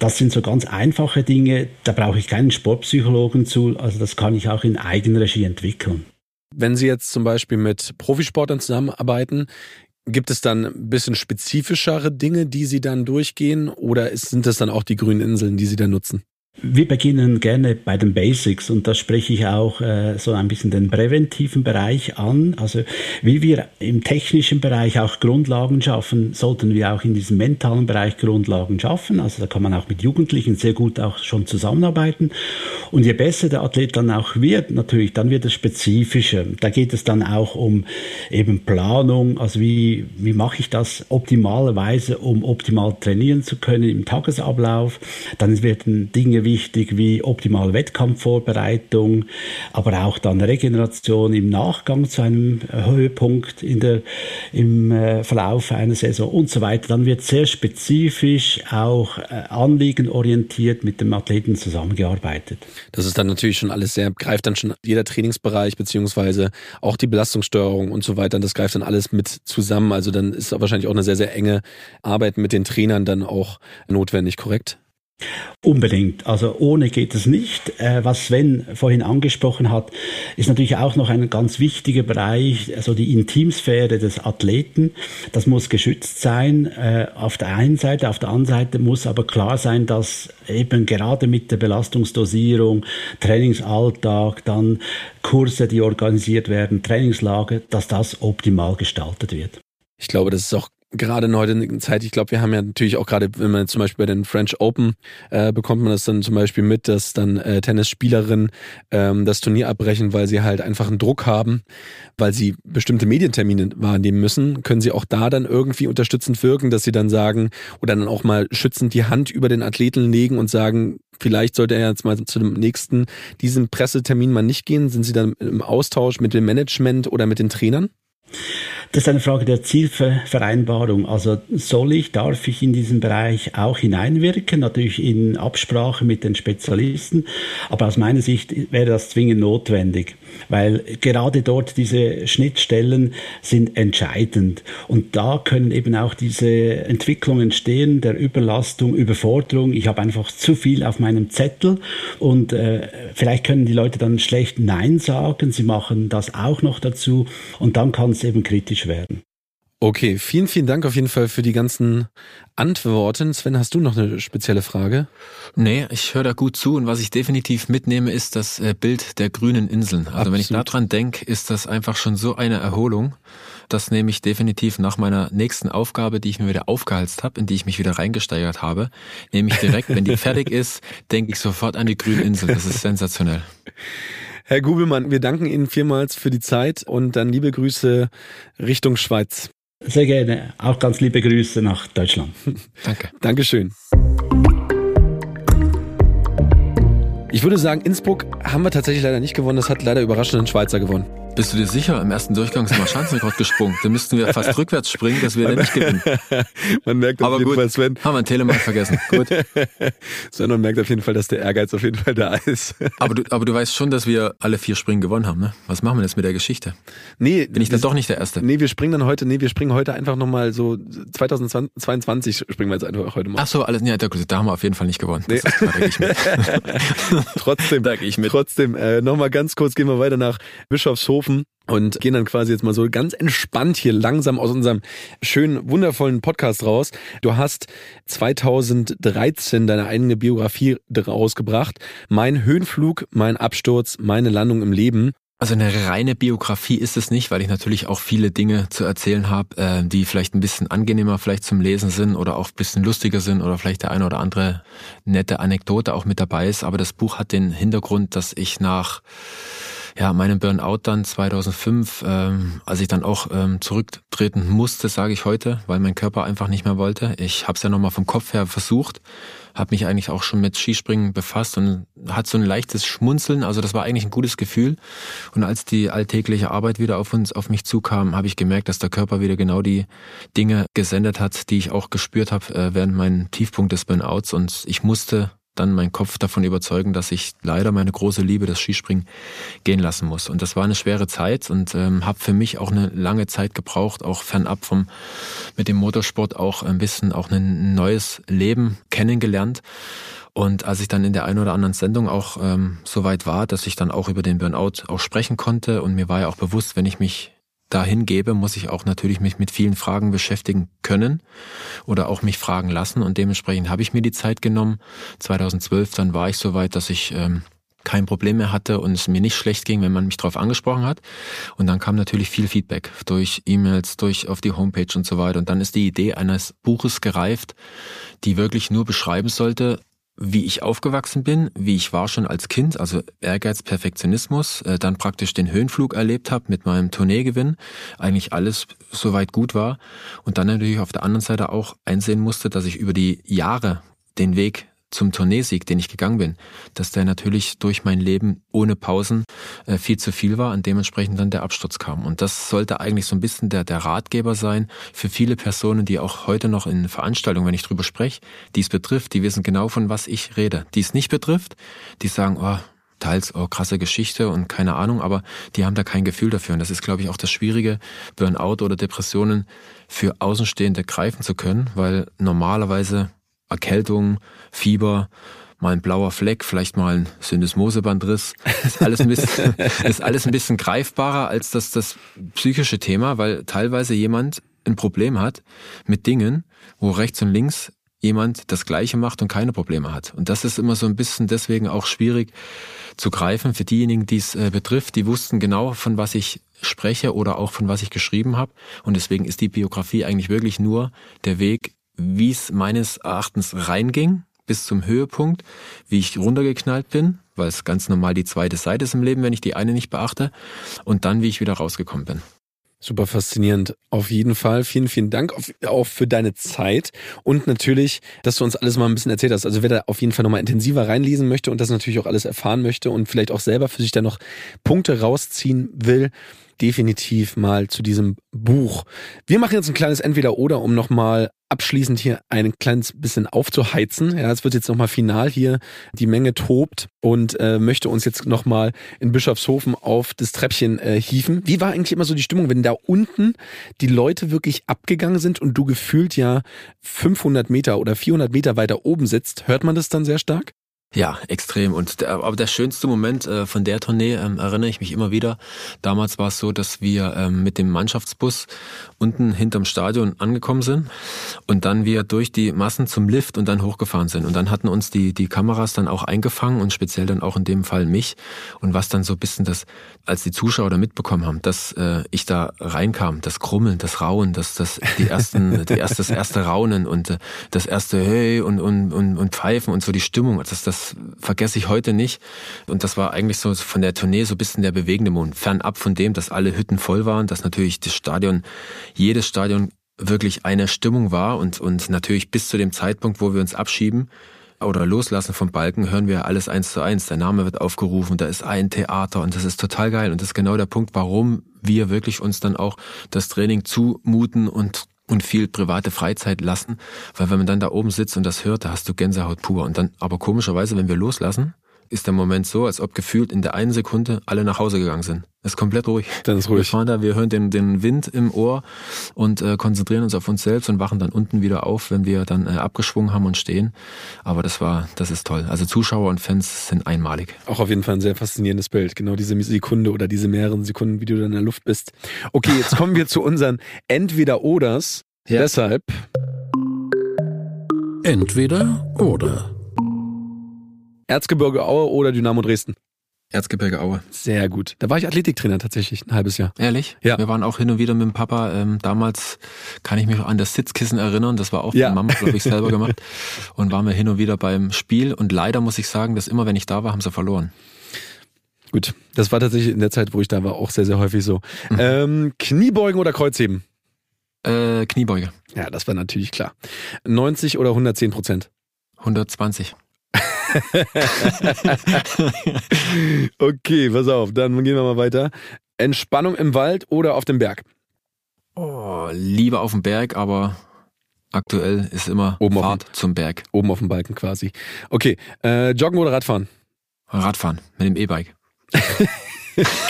Das sind so ganz einfache Dinge. Da brauche ich keinen Sportpsychologen zu. Also das kann ich auch in Eigenregie entwickeln. Wenn Sie jetzt zum Beispiel mit Profisportlern zusammenarbeiten, gibt es dann ein bisschen spezifischere Dinge, die Sie dann durchgehen, oder sind das dann auch die grünen Inseln, die Sie dann nutzen? Wir beginnen gerne bei den Basics, und da spreche ich auch äh, so ein bisschen den präventiven Bereich an. Also wie wir im technischen Bereich auch Grundlagen schaffen, sollten wir auch in diesem mentalen Bereich Grundlagen schaffen. Also da kann man auch mit Jugendlichen sehr gut auch schon zusammenarbeiten. Und je besser der Athlet dann auch wird, natürlich, dann wird es spezifischer. Da geht es dann auch um eben Planung, also wie, wie mache ich das optimalerweise, um optimal trainieren zu können im Tagesablauf. Dann werden Dinge wichtig wie optimale Wettkampfvorbereitung, aber auch dann Regeneration im Nachgang zu einem Höhepunkt in der, im äh, Verlauf einer Saison und so weiter. Dann wird sehr spezifisch auch äh, anliegenorientiert mit dem Athleten zusammengearbeitet. Das ist dann natürlich schon alles sehr, greift dann schon jeder Trainingsbereich beziehungsweise auch die Belastungssteuerung und so weiter. Das greift dann alles mit zusammen. Also dann ist wahrscheinlich auch eine sehr, sehr enge Arbeit mit den Trainern dann auch notwendig, korrekt? Unbedingt. Also ohne geht es nicht. Was Sven vorhin angesprochen hat, ist natürlich auch noch ein ganz wichtiger Bereich, also die Intimsphäre des Athleten. Das muss geschützt sein auf der einen Seite. Auf der anderen Seite muss aber klar sein, dass eben gerade mit der Belastungsdosierung, Trainingsalltag, dann Kurse, die organisiert werden, Trainingslager, dass das optimal gestaltet wird. Ich glaube, das ist auch gerade in heutigen Zeit, ich glaube, wir haben ja natürlich auch gerade, wenn man zum Beispiel bei den French Open äh, bekommt man das dann zum Beispiel mit, dass dann äh, Tennisspielerinnen ähm, das Turnier abbrechen, weil sie halt einfach einen Druck haben, weil sie bestimmte Medientermine wahrnehmen müssen. Können Sie auch da dann irgendwie unterstützend wirken, dass Sie dann sagen oder dann auch mal schützend die Hand über den Athleten legen und sagen, vielleicht sollte er jetzt mal zu dem nächsten, diesem Pressetermin mal nicht gehen? Sind Sie dann im Austausch mit dem Management oder mit den Trainern? Das ist eine Frage der Zielvereinbarung. Also soll ich, darf ich in diesen Bereich auch hineinwirken, natürlich in Absprache mit den Spezialisten, aber aus meiner Sicht wäre das zwingend notwendig, weil gerade dort diese Schnittstellen sind entscheidend, und da können eben auch diese Entwicklungen entstehen, der Überlastung, Überforderung. Ich habe einfach zu viel auf meinem Zettel, und äh, vielleicht können die Leute dann schlecht Nein sagen, sie machen das auch noch dazu, und dann kann es eben kritisch werden. Okay, vielen, vielen Dank auf jeden Fall für die ganzen Antworten. Sven, hast du noch eine spezielle Frage? Nee, ich höre da gut zu und was ich definitiv mitnehme, ist das Bild der grünen Inseln. Also Absolut. Wenn ich daran denke, ist das einfach schon so eine Erholung. Das nehme ich definitiv nach meiner nächsten Aufgabe, die ich mir wieder aufgehalst habe, in die ich mich wieder reingesteigert habe, nehme ich direkt, wenn die fertig ist, denke ich sofort an die grünen Inseln. Das ist sensationell. Herr Gubelmann, wir danken Ihnen vielmals für die Zeit und dann liebe Grüße Richtung Schweiz. Sehr gerne. Auch ganz liebe Grüße nach Deutschland. Danke. Dankeschön. Ich würde sagen, Innsbruck haben wir tatsächlich leider nicht gewonnen. Das hat leider überraschend ein Schweizer gewonnen. Bist du dir sicher? Im ersten Durchgang sind wir Schanzenrekord gesprungen. Da müssten wir fast rückwärts springen, dass wir da nicht gewinnen. Man merkt auf Aber jeden gut, Fall, Sven. Haben wir einen Telemark vergessen. Gut. Sven, man merkt auf jeden Fall, dass der Ehrgeiz auf jeden Fall da ist. Aber du, aber du weißt schon, dass wir alle vier Springen gewonnen haben, ne? Was machen wir jetzt mit der Geschichte? Nee. Bin ich dann das, doch nicht der Erste? Nee, wir springen dann heute, nee, wir springen heute einfach nochmal so zweitausendzweiundzwanzig springen wir jetzt einfach heute mal. Ach so, alles, ja, da, da haben wir auf jeden Fall nicht gewonnen. Nee. Das sag ich mit. Trotzdem, da gehe ich mit. Trotzdem, äh, nochmal ganz kurz, gehen wir weiter nach Bischofshofen. Und gehen dann quasi jetzt mal so ganz entspannt hier langsam aus unserem schönen, wundervollen Podcast raus. Du hast zweitausenddreizehn deine eigene Biografie rausgebracht. Mein Höhenflug, mein Absturz, meine Landung im Leben. Also eine reine Biografie ist es nicht, weil ich natürlich auch viele Dinge zu erzählen habe, die vielleicht ein bisschen angenehmer vielleicht zum Lesen sind oder auch ein bisschen lustiger sind oder vielleicht der eine oder andere nette Anekdote auch mit dabei ist. Aber das Buch hat den Hintergrund, dass ich nach... Ja, meinem Burnout dann zweitausendfünf, ähm, als ich dann auch ähm, zurücktreten musste, sage ich heute, weil mein Körper einfach nicht mehr wollte. Ich habe es ja nochmal vom Kopf her versucht, habe mich eigentlich auch schon mit Skispringen befasst und hat so ein leichtes Schmunzeln, also das war eigentlich ein gutes Gefühl. Und als die alltägliche Arbeit wieder auf uns, auf mich zukam, habe ich gemerkt, dass der Körper wieder genau die Dinge gesendet hat, die ich auch gespürt habe äh, während meinem Tiefpunkt des Burnouts und ich musste... dann meinen Kopf davon überzeugen, dass ich leider meine große Liebe, das Skispringen, gehen lassen muss. Und das war eine schwere Zeit und ähm, habe für mich auch eine lange Zeit gebraucht, auch fernab vom mit dem Motorsport auch ein bisschen auch ein neues Leben kennengelernt. Und als ich dann in der einen oder anderen Sendung auch ähm, so weit war, dass ich dann auch über den Burnout auch sprechen konnte und mir war ja auch bewusst, wenn ich mich dahin gebe, muss ich auch natürlich mich mit vielen Fragen beschäftigen können oder auch mich fragen lassen und dementsprechend habe ich mir die Zeit genommen. zweitausendzwölf, dann war ich soweit, dass ich ähm, kein Problem mehr hatte und es mir nicht schlecht ging, wenn man mich darauf angesprochen hat und dann kam natürlich viel Feedback durch E-Mails, durch auf die Homepage und so weiter und dann ist die Idee eines Buches gereift, die wirklich nur beschreiben sollte, wie ich aufgewachsen bin, wie ich war schon als Kind, also Ehrgeiz, Perfektionismus, äh, dann praktisch den Höhenflug erlebt habe mit meinem Tourneegewinn, eigentlich alles soweit gut war und dann natürlich auf der anderen Seite auch einsehen musste, dass ich über die Jahre den Weg zum Tourneesieg, den ich gegangen bin, dass der natürlich durch mein Leben ohne Pausen äh, viel zu viel war und dementsprechend dann der Absturz kam. Und das sollte eigentlich so ein bisschen der, der Ratgeber sein für viele Personen, die auch heute noch in Veranstaltungen, wenn ich drüber spreche, die es betrifft, die wissen genau, von was ich rede. Die es nicht betrifft, die sagen, oh, teils oh, krasse Geschichte und keine Ahnung, aber die haben da kein Gefühl dafür. Und das ist, glaube ich, auch das Schwierige, Burnout oder Depressionen für Außenstehende greifen zu können, weil normalerweise Erkältung, Fieber, mal ein blauer Fleck, vielleicht mal ein Syndesmosebandriss. Ist alles ein bisschen, ist alles ein bisschen greifbarer als das, das psychische Thema, weil teilweise jemand ein Problem hat mit Dingen, wo rechts und links jemand das Gleiche macht und keine Probleme hat. Und das ist immer so ein bisschen deswegen auch schwierig zu greifen für diejenigen, die es betrifft. Die wussten genau, von was ich spreche oder auch von was ich geschrieben habe. Und deswegen ist die Biografie eigentlich wirklich nur der Weg, wie es meines Erachtens reinging bis zum Höhepunkt, wie ich runtergeknallt bin, weil es ganz normal die zweite Seite ist im Leben, wenn ich die eine nicht beachte, und dann, wie ich wieder rausgekommen bin. Super faszinierend. Auf jeden Fall. Vielen, vielen Dank auch für deine Zeit und natürlich, dass du uns alles mal ein bisschen erzählt hast. Also wer da auf jeden Fall nochmal intensiver reinlesen möchte und das natürlich auch alles erfahren möchte und vielleicht auch selber für sich da noch Punkte rausziehen will, definitiv mal zu diesem Buch. Wir machen jetzt ein kleines Entweder-Oder, um nochmal abschließend hier ein kleines bisschen aufzuheizen. Ja, es wird jetzt nochmal final hier. Die Menge tobt und äh, möchte uns jetzt nochmal in Bischofshofen auf das Treppchen äh, hieven. Wie war eigentlich immer so die Stimmung, wenn da unten die Leute wirklich abgegangen sind und du gefühlt ja fünfhundert Meter oder vierhundert Meter weiter oben sitzt? Hört man das dann sehr stark? Ja, extrem. Und der, aber der schönste Moment äh, von der Tournee ähm, erinnere ich mich immer wieder. Damals war es so, dass wir ähm, mit dem Mannschaftsbus unten hinterm Stadion angekommen sind und dann wir durch die Massen zum Lift und dann hochgefahren sind. Und dann hatten uns die die Kameras dann auch eingefangen und speziell dann auch in dem Fall mich. Und was dann so ein bisschen das, als die Zuschauer da mitbekommen haben, dass äh, ich da reinkam, das Krummeln, das Raunen, das das die ersten, die erst, das erste Raunen und äh, das erste Hey und und und und Pfeifen und so die Stimmung, das das vergesse ich heute nicht. Und das war eigentlich so von der Tournee so ein bisschen der bewegende Moment. Fernab von dem, dass alle Hütten voll waren, dass natürlich das Stadion, jedes Stadion wirklich eine Stimmung war. Und, und natürlich bis zu dem Zeitpunkt, wo wir uns abschieben oder loslassen vom Balken, hören wir alles eins zu eins. Der Name wird aufgerufen, da ist ein Theater und das ist total geil. Und das ist genau der Punkt, warum wir wirklich uns dann auch das Training zumuten und und viel private Freizeit lassen, weil wenn man dann da oben sitzt und das hört, da hast du Gänsehaut pur. Und dann, aber komischerweise, wenn wir loslassen, ist der Moment so, als ob gefühlt in der einen Sekunde alle nach Hause gegangen sind. Es ist komplett ruhig. Dann ist ruhig. Wir fahren da, wir hören den, den Wind im Ohr und äh, konzentrieren uns auf uns selbst und wachen dann unten wieder auf, wenn wir dann äh, abgeschwungen haben und stehen. Aber das war, das ist toll. Also Zuschauer und Fans sind einmalig. Auch auf jeden Fall ein sehr faszinierendes Bild. Genau diese Sekunde oder diese mehreren Sekunden, wie du da in der Luft bist. Okay, jetzt kommen wir zu unseren Entweder-Oders. Ja. Deshalb Entweder-Oder. Erzgebirge Aue oder Dynamo Dresden? Erzgebirge Aue. Sehr gut. Da war ich Athletiktrainer tatsächlich, ein halbes Jahr. Ehrlich? Ja. Wir waren auch hin und wieder mit dem Papa. Ähm, damals kann ich mich an das Sitzkissen erinnern. Das war auch ja. Von Mama, glaube ich, selber gemacht. Und waren wir hin und wieder beim Spiel. Und leider muss ich sagen, dass immer, wenn ich da war, haben sie verloren. Gut. Das war tatsächlich in der Zeit, wo ich da war, auch sehr, sehr häufig so. Mhm. Ähm, Kniebeugen oder Kreuzheben? Äh, Kniebeuge. Ja, das war natürlich klar. neunzig oder hundertzehn Prozent? hundertzwanzig. Okay, pass auf, dann gehen wir mal weiter. Entspannung im Wald oder auf dem Berg? Oh, lieber auf dem Berg, aber aktuell ist immer oben Fahrt auf dem, zum Berg. Oben auf dem Balken quasi. Okay, äh, Joggen oder Radfahren? Radfahren mit dem E-Bike.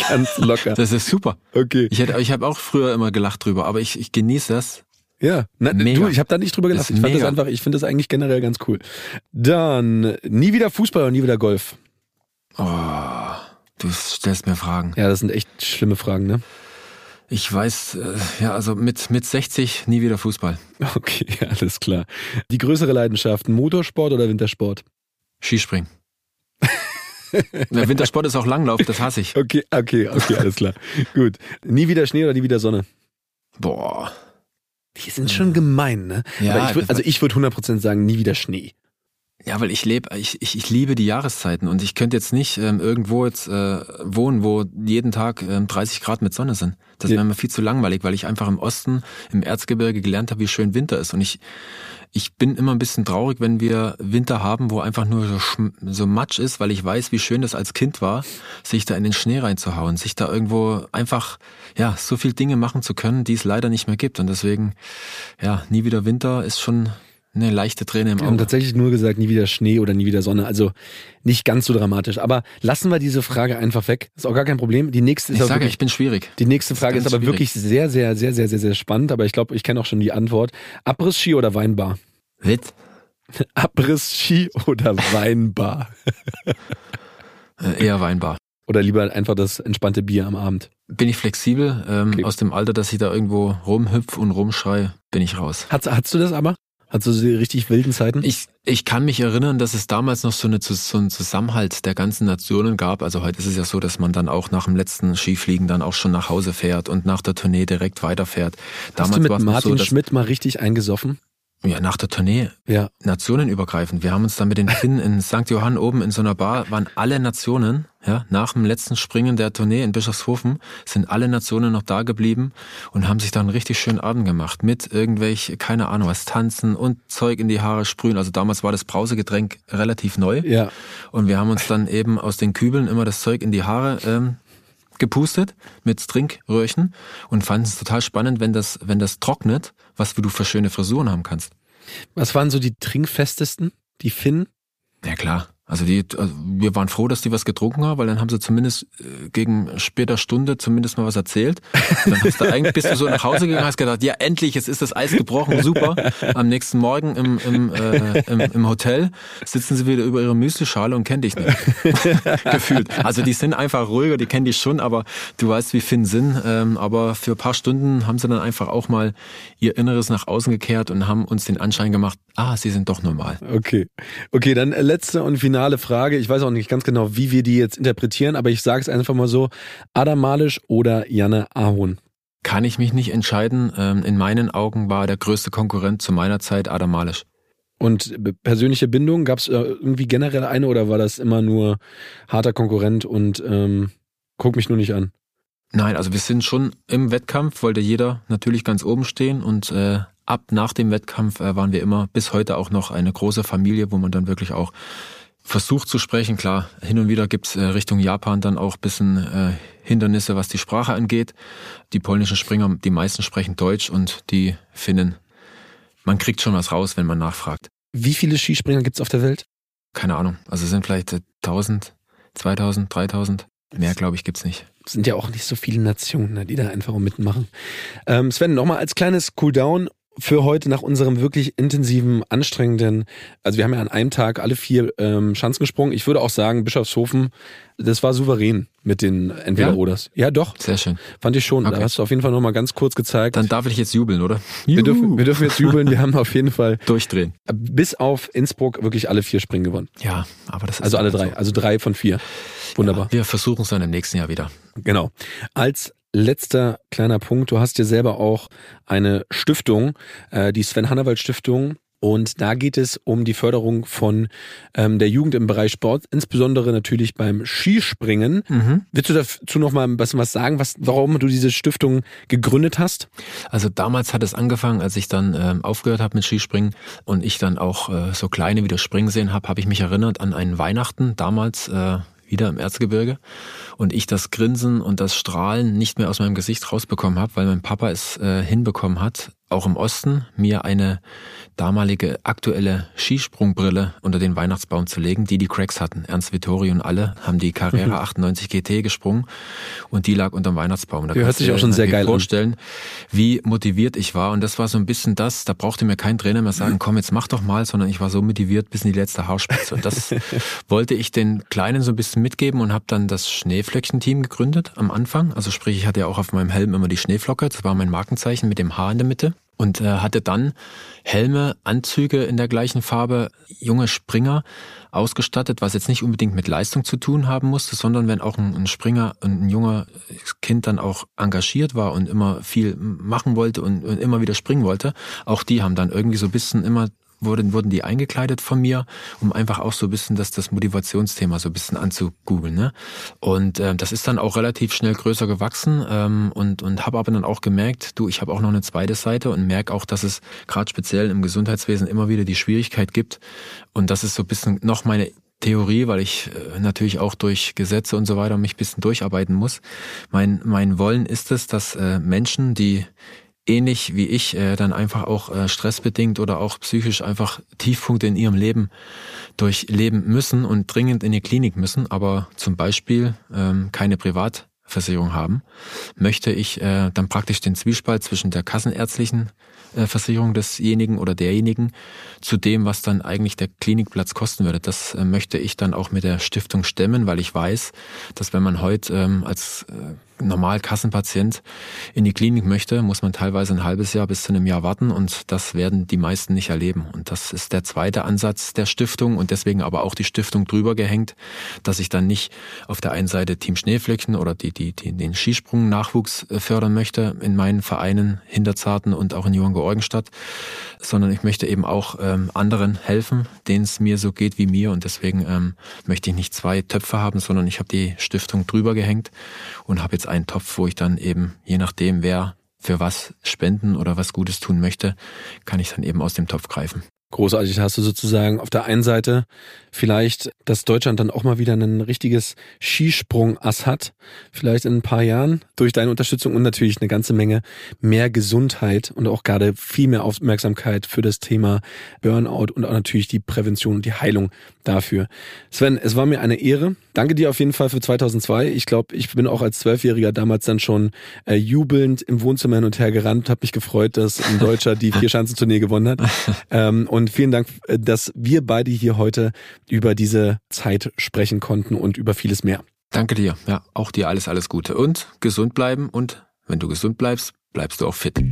Ganz locker. Das ist super. Okay. Ich, ich habe auch früher immer gelacht drüber, aber ich, ich genieße das. Ja, na, du, ich habe da nicht drüber gelacht. Ich fand das einfach, ich finde das eigentlich generell ganz cool. Dann nie wieder Fußball und nie wieder Golf. Oh, du stellst mir Fragen. Ja, das sind echt schlimme Fragen, ne? Ich weiß, ja, also mit, mit sechzig nie wieder Fußball. Okay, alles klar. Die größere Leidenschaft, Motorsport oder Wintersport? Skispringen. Der Wintersport ist auch Langlauf, das hasse ich. Okay, okay, okay, alles klar. Gut. Nie wieder Schnee oder nie wieder Sonne? Boah. Die sind schon gemein, ne? Ja, aber ich würd, also ich würde hundert Prozent sagen, nie wieder Schnee. Ja, weil ich lebe, ich, ich, ich liebe die Jahreszeiten und ich könnte jetzt nicht ähm, irgendwo jetzt äh, wohnen, wo jeden Tag ähm, dreißig Grad mit Sonne sind. Das ja. wäre mir viel zu langweilig, weil ich einfach im Osten, im Erzgebirge gelernt habe, wie schön Winter ist. Und ich, ich bin immer ein bisschen traurig, wenn wir Winter haben, wo einfach nur so, so Matsch ist, weil ich weiß, wie schön das als Kind war, sich da in den Schnee reinzuhauen, sich da irgendwo einfach, ja, so viel Dinge machen zu können, die es leider nicht mehr gibt. Und deswegen, ja, nie wieder Winter ist schon eine leichte Träne im Auge. Wir haben tatsächlich nur gesagt, nie wieder Schnee oder nie wieder Sonne. Also nicht ganz so dramatisch. Aber lassen wir diese Frage einfach weg. Ist auch gar kein Problem. Die nächste ist ich sage, wirklich, ich bin schwierig. Die nächste Frage ist, ist aber schwierig. Wirklich sehr, sehr, sehr, sehr, sehr, sehr spannend. Aber ich glaube, ich kenne auch schon die Antwort. Abriss-Ski oder Weinbar? Witz? Abriss-Ski oder Weinbar? äh, eher Weinbar. Oder lieber einfach das entspannte Bier am Abend? Bin ich flexibel. Ähm, okay. Aus dem Alter, dass ich da irgendwo rumhüpf und rumschreie, bin ich raus. Hat's, hast du das aber? Also die richtig wilden Zeiten? Ich, ich kann mich erinnern, dass es damals noch so, eine, so einen Zusammenhalt der ganzen Nationen gab. Also heute ist es ja so, dass man dann auch nach dem letzten Skifliegen dann auch schon nach Hause fährt und nach der Tournee direkt weiterfährt. Hast damals du mit Martin so, Schmidt mal richtig eingesoffen? Ja, nach der Tournee. Ja. Nationenübergreifend. Wir haben uns dann mit den Finnen in Sankt Johann oben in so einer Bar, waren alle Nationen, ja, nach dem letzten Springen der Tournee in Bischofshofen sind alle Nationen noch da geblieben und haben sich dann einen richtig schönen Abend gemacht mit irgendwelch, keine Ahnung was, Tanzen und Zeug in die Haare sprühen. Also damals war das Brausegetränk relativ neu. Ja. Und wir haben uns dann eben aus den Kübeln immer das Zeug in die Haare, ähm, gepustet mit Trinkröhrchen und fand es total spannend, wenn das, wenn das trocknet, was du für schöne Frisuren haben kannst. Was waren so die trinkfestesten, die Finnen? Ja klar, Also, die, also wir waren froh, dass die was getrunken haben, weil dann haben sie zumindest gegen später Stunde zumindest mal was erzählt. Dann hast du eigentlich, bist du so nach Hause gegangen, hast gedacht, ja endlich, jetzt ist das Eis gebrochen, super. Am nächsten Morgen im, im, äh, im, im Hotel sitzen sie wieder über ihre Müslischale und kennen dich nicht. Gefühlt. Also die sind einfach ruhiger, die kennen dich schon, aber du weißt, wie Finn sind. Ähm, aber für ein paar Stunden haben sie dann einfach auch mal ihr Inneres nach außen gekehrt und haben uns den Anschein gemacht, ah, sie sind doch normal. Okay, okay, dann letzte und finale Finale Frage, ich weiß auch nicht ganz genau, wie wir die jetzt interpretieren, aber ich sage es einfach mal so, Adam Małysz oder Janne Ahonen? Kann ich mich nicht entscheiden. In meinen Augen war der größte Konkurrent zu meiner Zeit Adam Małysz. Und persönliche Bindung, gab es irgendwie generell eine oder war das immer nur harter Konkurrent und ähm, guck mich nur nicht an? Nein, also wir sind schon im Wettkampf, wollte jeder natürlich ganz oben stehen und äh, ab nach dem Wettkampf äh, waren wir immer bis heute auch noch eine große Familie, wo man dann wirklich auch versucht zu sprechen, klar, hin und wieder gibt's äh, Richtung Japan dann auch ein bisschen äh, Hindernisse, was die Sprache angeht. Die polnischen Springer, die meisten sprechen Deutsch und die Finnen. Man kriegt schon was raus, wenn man nachfragt. Wie viele Skispringer gibt's auf der Welt? Keine Ahnung, also sind vielleicht äh, tausend, zweitausend, dreitausend. Mehr, glaube ich, gibt's nicht. Es sind ja auch nicht so viele Nationen, die da einfach mitmachen. Ähm, Sven, nochmal als kleines Cooldown für heute nach unserem wirklich intensiven, anstrengenden, also wir haben ja an einem Tag alle vier ähm, Schanzen gesprungen. Ich würde auch sagen, Bischofshofen, das war souverän mit den Entweder-Oders. Ja? Ja, doch. Sehr schön. Fand ich schon. Okay. Da hast du auf jeden Fall nochmal ganz kurz gezeigt. Dann darf ich jetzt jubeln, oder? Wir dürfen, wir dürfen jetzt jubeln. Wir haben auf jeden Fall durchdrehen. Bis auf Innsbruck wirklich alle vier Springen gewonnen. Ja, aber das ist... Also alle drei. So. Also drei von vier. Wunderbar. Ja, wir versuchen es dann im nächsten Jahr wieder. Genau. Als letzter kleiner Punkt, du hast ja selber auch eine Stiftung, die Sven-Hannawald-Stiftung, und da geht es um die Förderung von der Jugend im Bereich Sport, insbesondere natürlich beim Skispringen. Mhm. Willst du dazu noch mal ein bisschen was sagen, was, warum du diese Stiftung gegründet hast? Also damals hat es angefangen, als ich dann äh, aufgehört habe mit Skispringen und ich dann auch äh, so Kleine wieder springen sehen habe, habe ich mich erinnert an einen Weihnachten damals, äh, wieder im Erzgebirge, und ich das Grinsen und das Strahlen nicht mehr aus meinem Gesicht rausbekommen habe, weil mein Papa es äh, hinbekommen hat, auch im Osten, mir eine damalige aktuelle Skisprungbrille unter den Weihnachtsbaum zu legen, die die Cracks hatten. Ernst Vittori und alle haben die Carrera achtundneunzig G T gesprungen und die lag unterm Weihnachtsbaum. Da hört sich auch schon sehr geil an. Vorstellen, wie motiviert ich war, und das war so ein bisschen das, da brauchte mir kein Trainer mehr sagen, komm, jetzt mach doch mal, sondern ich war so motiviert bis in die letzte Haarspitze, und das wollte ich den Kleinen so ein bisschen mitgeben und habe dann das Schneeflöckchen-Team gegründet am Anfang. Also sprich, ich hatte ja auch auf meinem Helm immer die Schneeflocke, das war mein Markenzeichen mit dem Haar in der Mitte. Und äh, hatte dann Helme, Anzüge in der gleichen Farbe, junge Springer ausgestattet, was jetzt nicht unbedingt mit Leistung zu tun haben musste, sondern wenn auch ein, ein Springer, ein junger Kind dann auch engagiert war und immer viel machen wollte und, und immer wieder springen wollte, auch die haben dann irgendwie so ein bisschen immer, wurden, wurden die eingekleidet von mir, um einfach auch so ein bisschen das, das Motivationsthema so ein bisschen anzugoogeln, ne? Und äh, das ist dann auch relativ schnell größer gewachsen, ähm, und, und habe aber dann auch gemerkt, du, ich habe auch noch eine zweite Seite und merke auch, dass es gerade speziell im Gesundheitswesen immer wieder die Schwierigkeit gibt, und das ist so ein bisschen noch meine Theorie, weil ich äh, natürlich auch durch Gesetze und so weiter mich ein bisschen durcharbeiten muss. Mein, mein Wollen ist es, dass äh, Menschen, die ähnlich wie ich, äh, dann einfach auch äh, stressbedingt oder auch psychisch einfach Tiefpunkte in ihrem Leben durchleben müssen und dringend in die Klinik müssen, aber zum Beispiel ähm, keine Privatversicherung haben, möchte ich äh, dann praktisch den Zwiespalt zwischen der kassenärztlichen äh, Versicherung desjenigen oder derjenigen zu dem, was dann eigentlich der Klinikplatz kosten würde. Das äh, möchte ich dann auch mit der Stiftung stemmen, weil ich weiß, dass wenn man heute ähm, als äh, normal Kassenpatient in die Klinik möchte, muss man teilweise ein halbes Jahr bis zu einem Jahr warten, und das werden die meisten nicht erleben. Und das ist der zweite Ansatz der Stiftung und deswegen aber auch die Stiftung drüber gehängt, dass ich dann nicht auf der einen Seite Team Schneeflöckchen oder die, die, die den Skisprung-Nachwuchs fördern möchte in meinen Vereinen Hinterzarten und auch in Johann Georgenstadt, sondern ich möchte eben auch ähm, anderen helfen, denen es mir so geht wie mir, und deswegen ähm, möchte ich nicht zwei Töpfe haben, sondern ich habe die Stiftung drüber gehängt und habe jetzt einen Topf, wo ich dann eben, je nachdem wer für was spenden oder was Gutes tun möchte, kann ich dann eben aus dem Topf greifen. großartig. Da hast du sozusagen auf der einen Seite vielleicht, dass Deutschland dann auch mal wieder ein richtiges Skisprung-Ass hat, vielleicht in ein paar Jahren, durch deine Unterstützung und natürlich eine ganze Menge mehr Gesundheit und auch gerade viel mehr Aufmerksamkeit für das Thema Burnout und auch natürlich die Prävention und die Heilung dafür. Sven, es war mir eine Ehre. Danke dir auf jeden Fall für zweitausendzwei. Ich glaube, ich bin auch als Zwölfjähriger damals dann schon äh, jubelnd im Wohnzimmer hin und her gerannt, habe mich gefreut, dass ein Deutscher die Vierschanzentournee gewonnen hat. Ähm, und vielen Dank, dass wir beide hier heute über diese Zeit sprechen konnten und über vieles mehr. Danke dir. Ja, auch dir alles, alles Gute. Und gesund bleiben. Und wenn du gesund bleibst, bleibst du auch fit.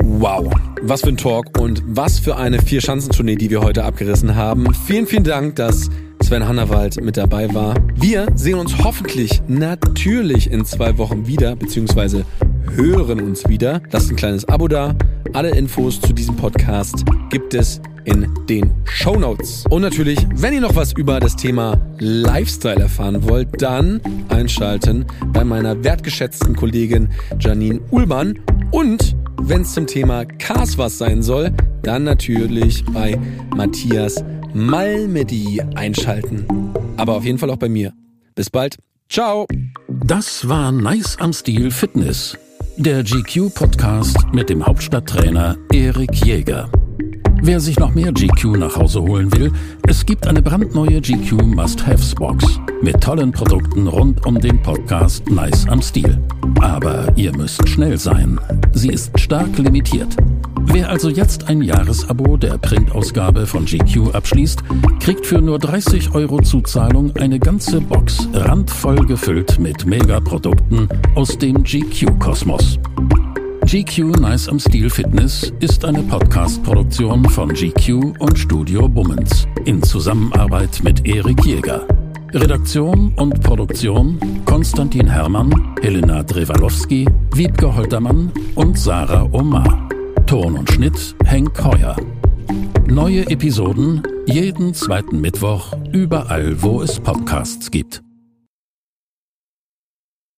Wow, was für ein Talk und was für eine Vierschanzentournee, die wir heute abgerissen haben. Vielen, vielen Dank, dass Sven Hannawald mit dabei war. Wir sehen uns hoffentlich natürlich in zwei Wochen wieder, beziehungsweise hören uns wieder. Lasst ein kleines Abo da. Alle Infos zu diesem Podcast gibt es in den Shownotes. Und natürlich, wenn ihr noch was über das Thema Lifestyle erfahren wollt, dann einschalten bei meiner wertgeschätzten Kollegin Janine Uhlmann. Und wenn es zum Thema Cars was sein soll, dann natürlich bei Matthias Malmedy einschalten. Aber auf jeden Fall auch bei mir. Bis bald. Ciao. Das war Nice am Stil Fitness. Der G Q-Podcast mit dem Hauptstadttrainer Erik Jäger. Wer sich noch mehr G Q nach Hause holen will, es gibt eine brandneue G Q Must-Haves-Box mit tollen Produkten rund um den Podcast Nice am Stil. Aber ihr müsst schnell sein. Sie ist stark limitiert. Wer also jetzt ein Jahresabo der Printausgabe von G Q abschließt, kriegt für nur dreißig Euro Zuzahlung eine ganze Box randvoll gefüllt mit Megaprodukten aus dem G Q-Kosmos. G Q Nice am Stil Fitness ist eine Podcast-Produktion von G Q und Studio Bummens in Zusammenarbeit mit Erik Jäger. Redaktion und Produktion Konstantin Herrmann, Helena Drewalowski, Wiebke Holtermann und Sarah Omar. Ton und Schnitt Henk Heuer. Neue Episoden jeden zweiten Mittwoch überall, wo es Podcasts gibt.